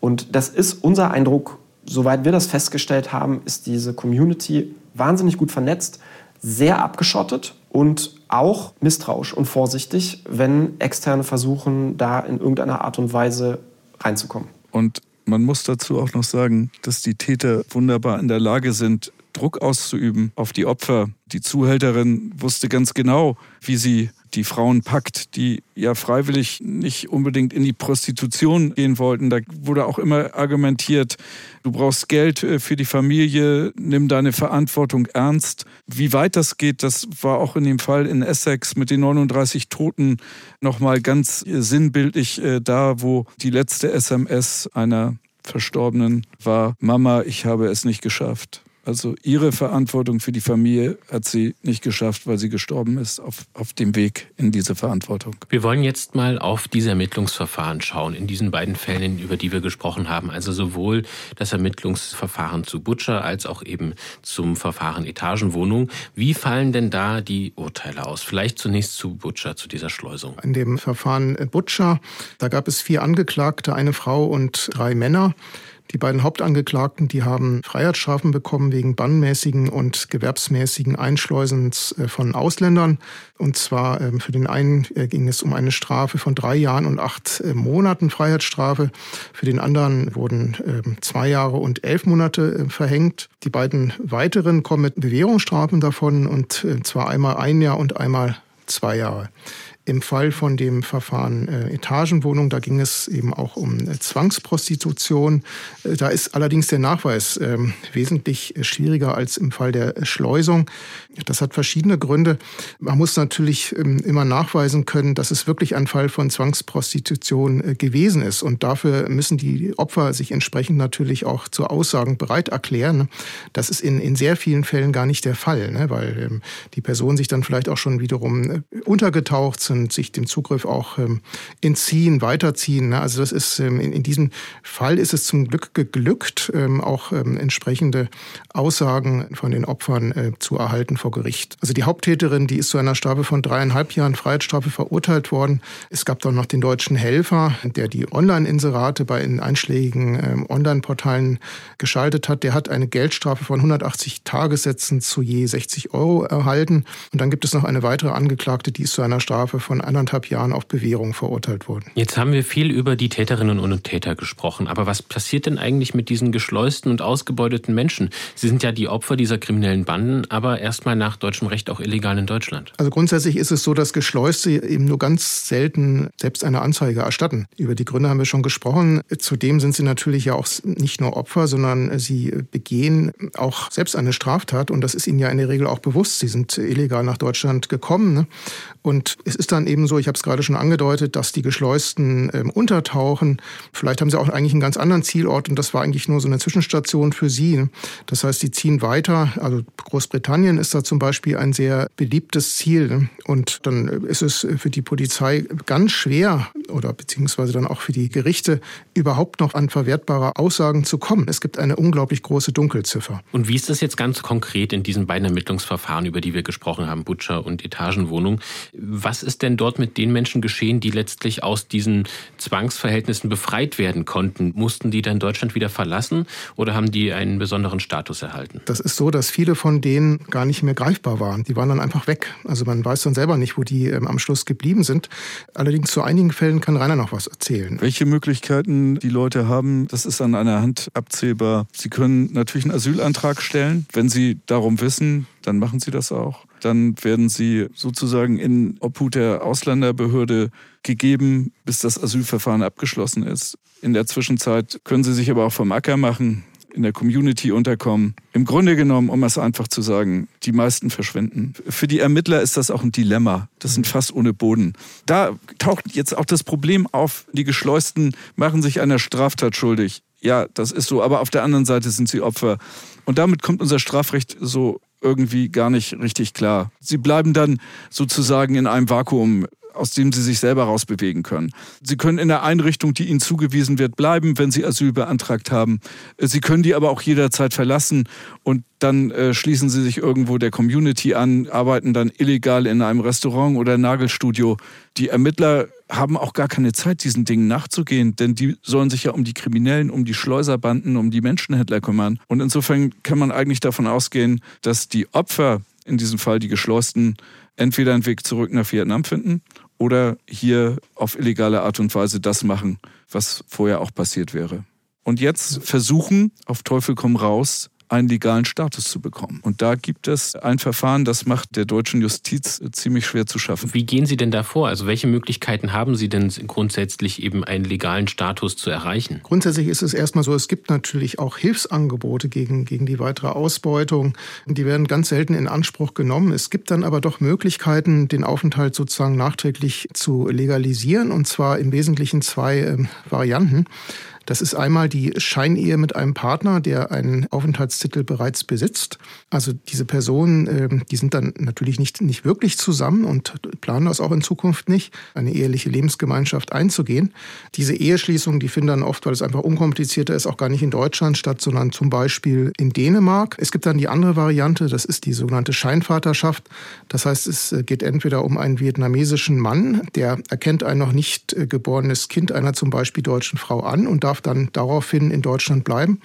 Und das ist unser Eindruck, soweit wir das festgestellt haben, ist diese Community wahnsinnig gut vernetzt, sehr abgeschottet und auch misstrauisch und vorsichtig, wenn Externe versuchen, da in irgendeiner Art und Weise reinzukommen. Und man muss dazu auch noch sagen, dass die Täter wunderbar in der Lage sind, Druck auszuüben auf die Opfer. Die Zuhälterin wusste ganz genau, wie sie die Frauen packt, die ja freiwillig nicht unbedingt in die Prostitution gehen wollten. Da wurde auch immer argumentiert, du brauchst Geld für die Familie, nimm deine Verantwortung ernst. Wie weit das geht, das war auch in dem Fall in Essex mit den neununddreißig Toten nochmal ganz sinnbildlich da, wo die letzte S M S einer Verstorbenen war: Mama, ich habe es nicht geschafft. Also ihre Verantwortung für die Familie hat sie nicht geschafft, weil sie gestorben ist auf, auf dem Weg in diese Verantwortung. Wir wollen jetzt mal auf diese Ermittlungsverfahren schauen, in diesen beiden Fällen, über die wir gesprochen haben. Also sowohl das Ermittlungsverfahren zu Butcher als auch eben zum Verfahren Etagenwohnung. Wie fallen denn da die Urteile aus? Vielleicht zunächst zu Butcher, zu dieser Schleusung. In dem Verfahren Butcher, da gab es vier Angeklagte, eine Frau und drei Männer. Die beiden Hauptangeklagten, die haben Freiheitsstrafen bekommen wegen bannmäßigen und gewerbsmäßigen Einschleusens von Ausländern. Und zwar für den einen ging es um eine Strafe von drei Jahren und acht Monaten Freiheitsstrafe. Für den anderen wurden zwei Jahre und elf Monate verhängt. Die beiden weiteren kommen mit Bewährungsstrafen davon, und zwar einmal ein Jahr und einmal zwei Jahre. Im Fall von dem Verfahren äh, Etagenwohnung, da ging es eben auch um äh, Zwangsprostitution. Äh, da ist allerdings der Nachweis äh, wesentlich schwieriger als im Fall der äh, Schleusung. Das hat verschiedene Gründe. Man muss natürlich ähm, immer nachweisen können, dass es wirklich ein Fall von Zwangsprostitution äh, gewesen ist. Und dafür müssen die Opfer sich entsprechend natürlich auch zu Aussagen bereit erklären. Das ist in, in sehr vielen Fällen gar nicht der Fall, ne? Weil ähm, die Personen sich dann vielleicht auch schon wiederum äh, untergetaucht sind und sich dem Zugriff auch ähm, entziehen, weiterziehen. Ne? Also das ist ähm, in, in diesem Fall ist es zum Glück geglückt, ähm, auch ähm, entsprechende Aussagen von den Opfern äh, zu erhalten vor Gericht. Also die Haupttäterin, die ist zu einer Strafe von dreieinhalb Jahren Freiheitsstrafe verurteilt worden. Es gab dann noch den deutschen Helfer, der die Online-Inserate bei in einschlägigen ähm, Online-Portalen geschaltet hat. Der hat eine Geldstrafe von hundertachtzig Tagessätzen zu je sechzig Euro erhalten. Und dann gibt es noch eine weitere Angeklagte, die ist zu einer Strafe von anderthalb Jahren auf Bewährung verurteilt wurden. Jetzt haben wir viel über die Täterinnen und Täter gesprochen. Aber was passiert denn eigentlich mit diesen geschleusten und ausgebeuteten Menschen? Sie sind ja die Opfer dieser kriminellen Banden, aber erstmal nach deutschem Recht auch illegal in Deutschland. Also grundsätzlich ist es so, dass Geschleuste eben nur ganz selten selbst eine Anzeige erstatten. Über die Gründe haben wir schon gesprochen. Zudem sind sie natürlich ja auch nicht nur Opfer, sondern sie begehen auch selbst eine Straftat. Und das ist ihnen ja in der Regel auch bewusst. Sie sind illegal nach Deutschland gekommen, ne? Und es ist dann eben so, ich habe es gerade schon angedeutet, dass die Geschleusten ähm, untertauchen. Vielleicht haben sie auch eigentlich einen ganz anderen Zielort und das war eigentlich nur so eine Zwischenstation für sie. Das heißt, sie ziehen weiter. Also Großbritannien ist da zum Beispiel ein sehr beliebtes Ziel. Und dann ist es für die Polizei ganz schwer oder beziehungsweise dann auch für die Gerichte überhaupt noch an verwertbare Aussagen zu kommen. Es gibt eine unglaublich große Dunkelziffer. Und wie ist das jetzt ganz konkret in diesen beiden Ermittlungsverfahren, über die wir gesprochen haben, Butcher und Etagenwohnung? Was ist denn dort mit den Menschen geschehen, die letztlich aus diesen Zwangsverhältnissen befreit werden konnten? Mussten die dann Deutschland wieder verlassen oder haben die einen besonderen Status erhalten? Das ist so, dass viele von denen gar nicht mehr greifbar waren. Die waren dann einfach weg. Also man weiß dann selber nicht, wo die ähm, am Schluss geblieben sind. Allerdings zu einigen Fällen kann Rainer noch was erzählen. Welche Möglichkeiten die Leute haben, das ist an einer Hand abzählbar. Sie können natürlich einen Asylantrag stellen. Wenn sie darum wissen, dann machen sie das auch. Dann werden sie sozusagen in Obhut der Ausländerbehörde gegeben, bis das Asylverfahren abgeschlossen ist. In der Zwischenzeit können sie sich aber auch vom Acker machen, in der Community unterkommen. Im Grunde genommen, um es einfach zu sagen, die meisten verschwinden. Für die Ermittler ist das auch ein Dilemma. Das sind fast ohne Boden. Da taucht jetzt auch das Problem auf, die Geschleusten machen sich einer Straftat schuldig. Ja, das ist so, aber auf der anderen Seite sind sie Opfer. Und damit kommt unser Strafrecht so irgendwie gar nicht richtig klar. Sie bleiben dann sozusagen in einem Vakuum, aus dem sie sich selber rausbewegen können. Sie können in der Einrichtung, die ihnen zugewiesen wird, bleiben, wenn sie Asyl beantragt haben. Sie können die aber auch jederzeit verlassen und dann äh, schließen sie sich irgendwo der Community an, arbeiten dann illegal in einem Restaurant oder Nagelstudio. Die Ermittler haben auch gar keine Zeit, diesen Dingen nachzugehen, denn die sollen sich ja um die Kriminellen, um die Schleuserbanden, um die Menschenhändler kümmern. Und insofern kann man eigentlich davon ausgehen, dass die Opfer, in diesem Fall die Geschleusten, entweder einen Weg zurück nach Vietnam finden oder hier auf illegale Art und Weise das machen, was vorher auch passiert wäre. Und jetzt versuchen, auf Teufel komm raus, einen legalen Status zu bekommen. Und da gibt es ein Verfahren, das macht der deutschen Justiz ziemlich schwer zu schaffen. Wie gehen Sie denn da vor? Also welche Möglichkeiten haben Sie denn grundsätzlich eben einen legalen Status zu erreichen? Grundsätzlich ist es erstmal so, es gibt natürlich auch Hilfsangebote gegen, gegen die weitere Ausbeutung. Die werden ganz selten in Anspruch genommen. Es gibt dann aber doch Möglichkeiten, den Aufenthalt sozusagen nachträglich zu legalisieren. Und zwar im Wesentlichen zwei äh, Varianten. Das ist einmal die Scheinehe mit einem Partner, der einen Aufenthaltstitel bereits besitzt. Also diese Personen, die sind dann natürlich nicht, nicht wirklich zusammen und planen das auch in Zukunft nicht, eine eheliche Lebensgemeinschaft einzugehen. Diese Eheschließungen, die finden dann oft, weil es einfach unkomplizierter ist, auch gar nicht in Deutschland statt, sondern zum Beispiel in Dänemark. Es gibt dann die andere Variante, das ist die sogenannte Scheinvaterschaft. Das heißt, es geht entweder um einen vietnamesischen Mann, der erkennt ein noch nicht geborenes Kind einer zum Beispiel deutschen Frau an und da darf dann daraufhin in Deutschland bleiben.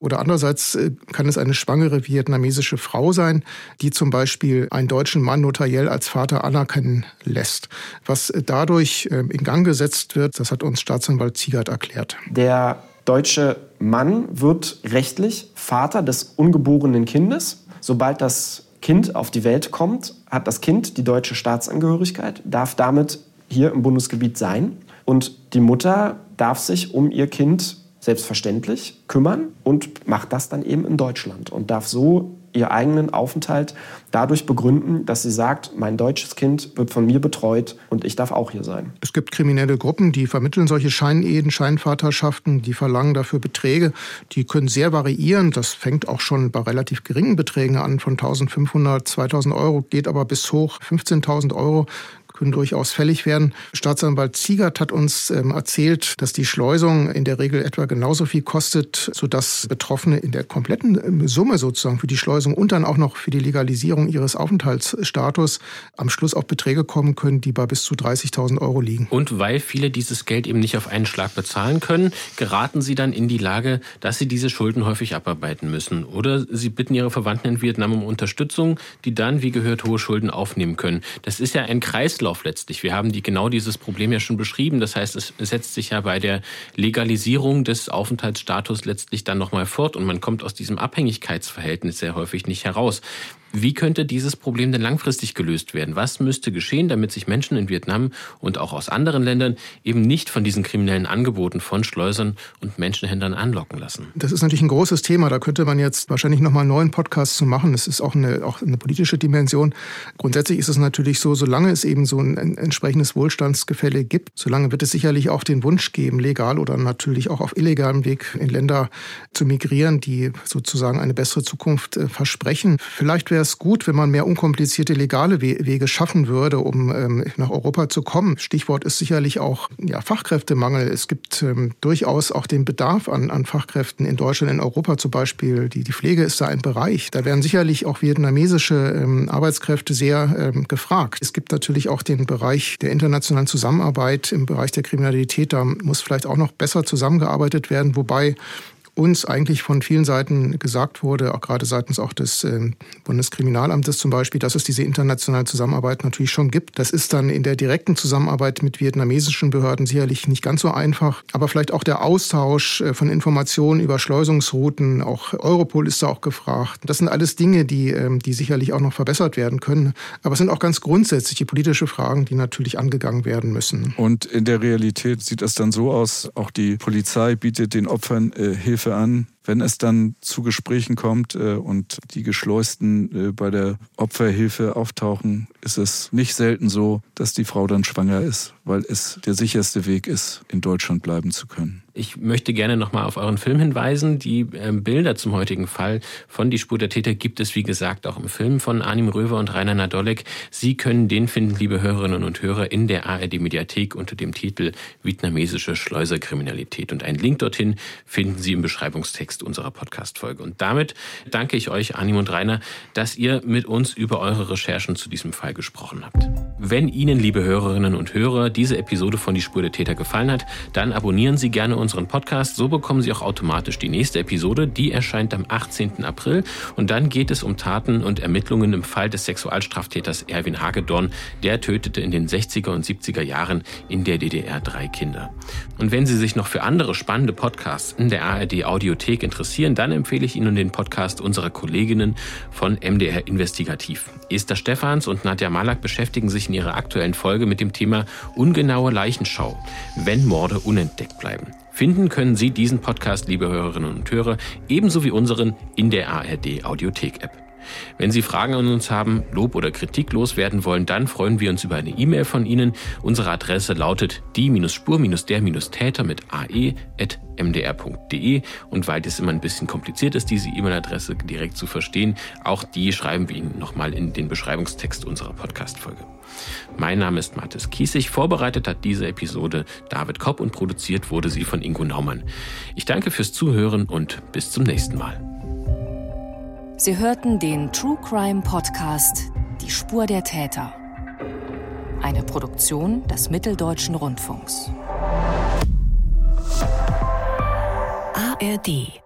Oder andererseits kann es eine schwangere vietnamesische Frau sein, die zum Beispiel einen deutschen Mann notariell als Vater anerkennen lässt. Was dadurch in Gang gesetzt wird, das hat uns Staatsanwalt Ziegert erklärt. Der deutsche Mann wird rechtlich Vater des ungeborenen Kindes. Sobald das Kind auf die Welt kommt, hat das Kind die deutsche Staatsangehörigkeit, darf damit hier im Bundesgebiet sein. Und die Mutter darf sich um ihr Kind selbstverständlich kümmern und macht das dann eben in Deutschland und darf so ihren eigenen Aufenthalt dadurch begründen, dass sie sagt, mein deutsches Kind wird von mir betreut und ich darf auch hier sein. Es gibt kriminelle Gruppen, die vermitteln solche Scheinehen, Scheinvaterschaften, die verlangen dafür Beträge. Die können sehr variieren. Das fängt auch schon bei relativ geringen Beträgen an, von eintausendfünfhundert, zweitausend Euro, geht aber bis hoch fünfzehntausend Euro. Können durchaus fällig werden. Staatsanwalt Ziegert hat uns ähm, erzählt, dass die Schleusung in der Regel etwa genauso viel kostet, sodass Betroffene in der kompletten ähm, Summe sozusagen für die Schleusung und dann auch noch für die Legalisierung ihres Aufenthaltsstatus am Schluss auf Beträge kommen können, die bei bis zu dreißigtausend Euro liegen. Und weil viele dieses Geld eben nicht auf einen Schlag bezahlen können, geraten sie dann in die Lage, dass sie diese Schulden häufig abarbeiten müssen. Oder sie bitten ihre Verwandten in Vietnam um Unterstützung, die dann, wie gehört, hohe Schulden aufnehmen können. Das ist ja ein Kreislauf. Kreislauf letztlich. Wir haben die, genau dieses Problem ja schon beschrieben. Das heißt, es setzt sich ja bei der Legalisierung des Aufenthaltsstatus letztlich dann nochmal fort und man kommt aus diesem Abhängigkeitsverhältnis sehr häufig nicht heraus. Wie könnte dieses Problem denn langfristig gelöst werden? Was müsste geschehen, damit sich Menschen in Vietnam und auch aus anderen Ländern eben nicht von diesen kriminellen Angeboten von Schleusern und Menschenhändlern anlocken lassen? Das ist natürlich ein großes Thema. Da könnte man jetzt wahrscheinlich nochmal einen neuen Podcast zu machen. Das ist auch eine, auch eine politische Dimension. Grundsätzlich ist es natürlich so, solange es eben so ein entsprechendes Wohlstandsgefälle gibt, solange wird es sicherlich auch den Wunsch geben, legal oder natürlich auch auf illegalem Weg in Länder zu migrieren, die sozusagen eine bessere Zukunft versprechen. Vielleicht wäre es gut, wenn man mehr unkomplizierte legale Wege schaffen würde, um ähm, nach Europa zu kommen. Stichwort ist sicherlich auch ja, Fachkräftemangel. Es gibt ähm, durchaus auch den Bedarf an, an Fachkräften in Deutschland, in Europa zum Beispiel. Die, die Pflege ist da ein Bereich. Da werden sicherlich auch vietnamesische ähm, Arbeitskräfte sehr ähm, gefragt. Es gibt natürlich auch den Bereich der internationalen Zusammenarbeit, im Bereich der Kriminalität. Da muss vielleicht auch noch besser zusammengearbeitet werden, wobei uns eigentlich von vielen Seiten gesagt wurde, auch gerade seitens auch des äh, Bundeskriminalamtes zum Beispiel, dass es diese internationale Zusammenarbeit natürlich schon gibt. Das ist dann in der direkten Zusammenarbeit mit vietnamesischen Behörden sicherlich nicht ganz so einfach. Aber vielleicht auch der Austausch äh, von Informationen über Schleusungsrouten, auch Europol ist da auch gefragt. Das sind alles Dinge, die, äh, die sicherlich auch noch verbessert werden können. Aber es sind auch ganz grundsätzliche politische Fragen, die natürlich angegangen werden müssen. Und in der Realität sieht es dann so aus, auch die Polizei bietet den Opfern äh, Hilfe an, wenn es dann zu Gesprächen kommt äh, und die Geschleusten äh, bei der Opferhilfe auftauchen, ist es nicht selten so, dass die Frau dann schwanger ist, weil es der sicherste Weg ist, in Deutschland bleiben zu können. Ich möchte gerne nochmal auf euren Film hinweisen. Die äh, Bilder zum heutigen Fall von Die Spur der Täter gibt es, wie gesagt, auch im Film von Arnim Röwer und Rainer Nadolik. Sie können den finden, liebe Hörerinnen und Hörer, in der A R D Mediathek unter dem Titel Vietnamesische Schleuserkriminalität. Und einen Link dorthin finden Sie im Beschreibungstext unserer Podcast-Folge. Und damit danke ich euch, Arnim und Rainer, dass ihr mit uns über eure Recherchen zu diesem Fall gesprochen habt. Wenn Ihnen, liebe Hörerinnen und Hörer, diese Episode von Die Spur der Täter gefallen hat, dann abonnieren Sie gerne unseren Podcast. So bekommen Sie auch automatisch die nächste Episode. Die erscheint am achtzehnten April. Und dann geht es um Taten und Ermittlungen im Fall des Sexualstraftäters Erwin Hagedorn. Der tötete in den sechziger und siebziger Jahren in der D D R drei Kinder. Und wenn Sie sich noch für andere spannende Podcasts in der A R D Audiothek interessieren, dann empfehle ich Ihnen den Podcast unserer Kolleginnen von M D R Investigativ. Esther Stephans und Nadja Malak beschäftigen sich in ihrer aktuellen Folge mit dem Thema ungenaue Leichenschau, wenn Morde unentdeckt bleiben. Finden können Sie diesen Podcast, liebe Hörerinnen und Hörer, ebenso wie unseren in der A R D Audiothek App. Wenn Sie Fragen an uns haben, Lob oder Kritik loswerden wollen, dann freuen wir uns über eine E-Mail von Ihnen. Unsere Adresse lautet die-spur-der-täter mit ae at m d r punkt d e. Und weil das immer ein bisschen kompliziert ist, diese E-Mail-Adresse direkt zu verstehen, auch die schreiben wir Ihnen nochmal in den Beschreibungstext unserer Podcast-Folge. Mein Name ist Mathis Kiesig. Vorbereitet hat diese Episode David Kopp und produziert wurde sie von Ingo Naumann. Ich danke fürs Zuhören und bis zum nächsten Mal. Sie hörten den True Crime Podcast Die Spur der Täter. Eine Produktion des Mitteldeutschen Rundfunks. A R D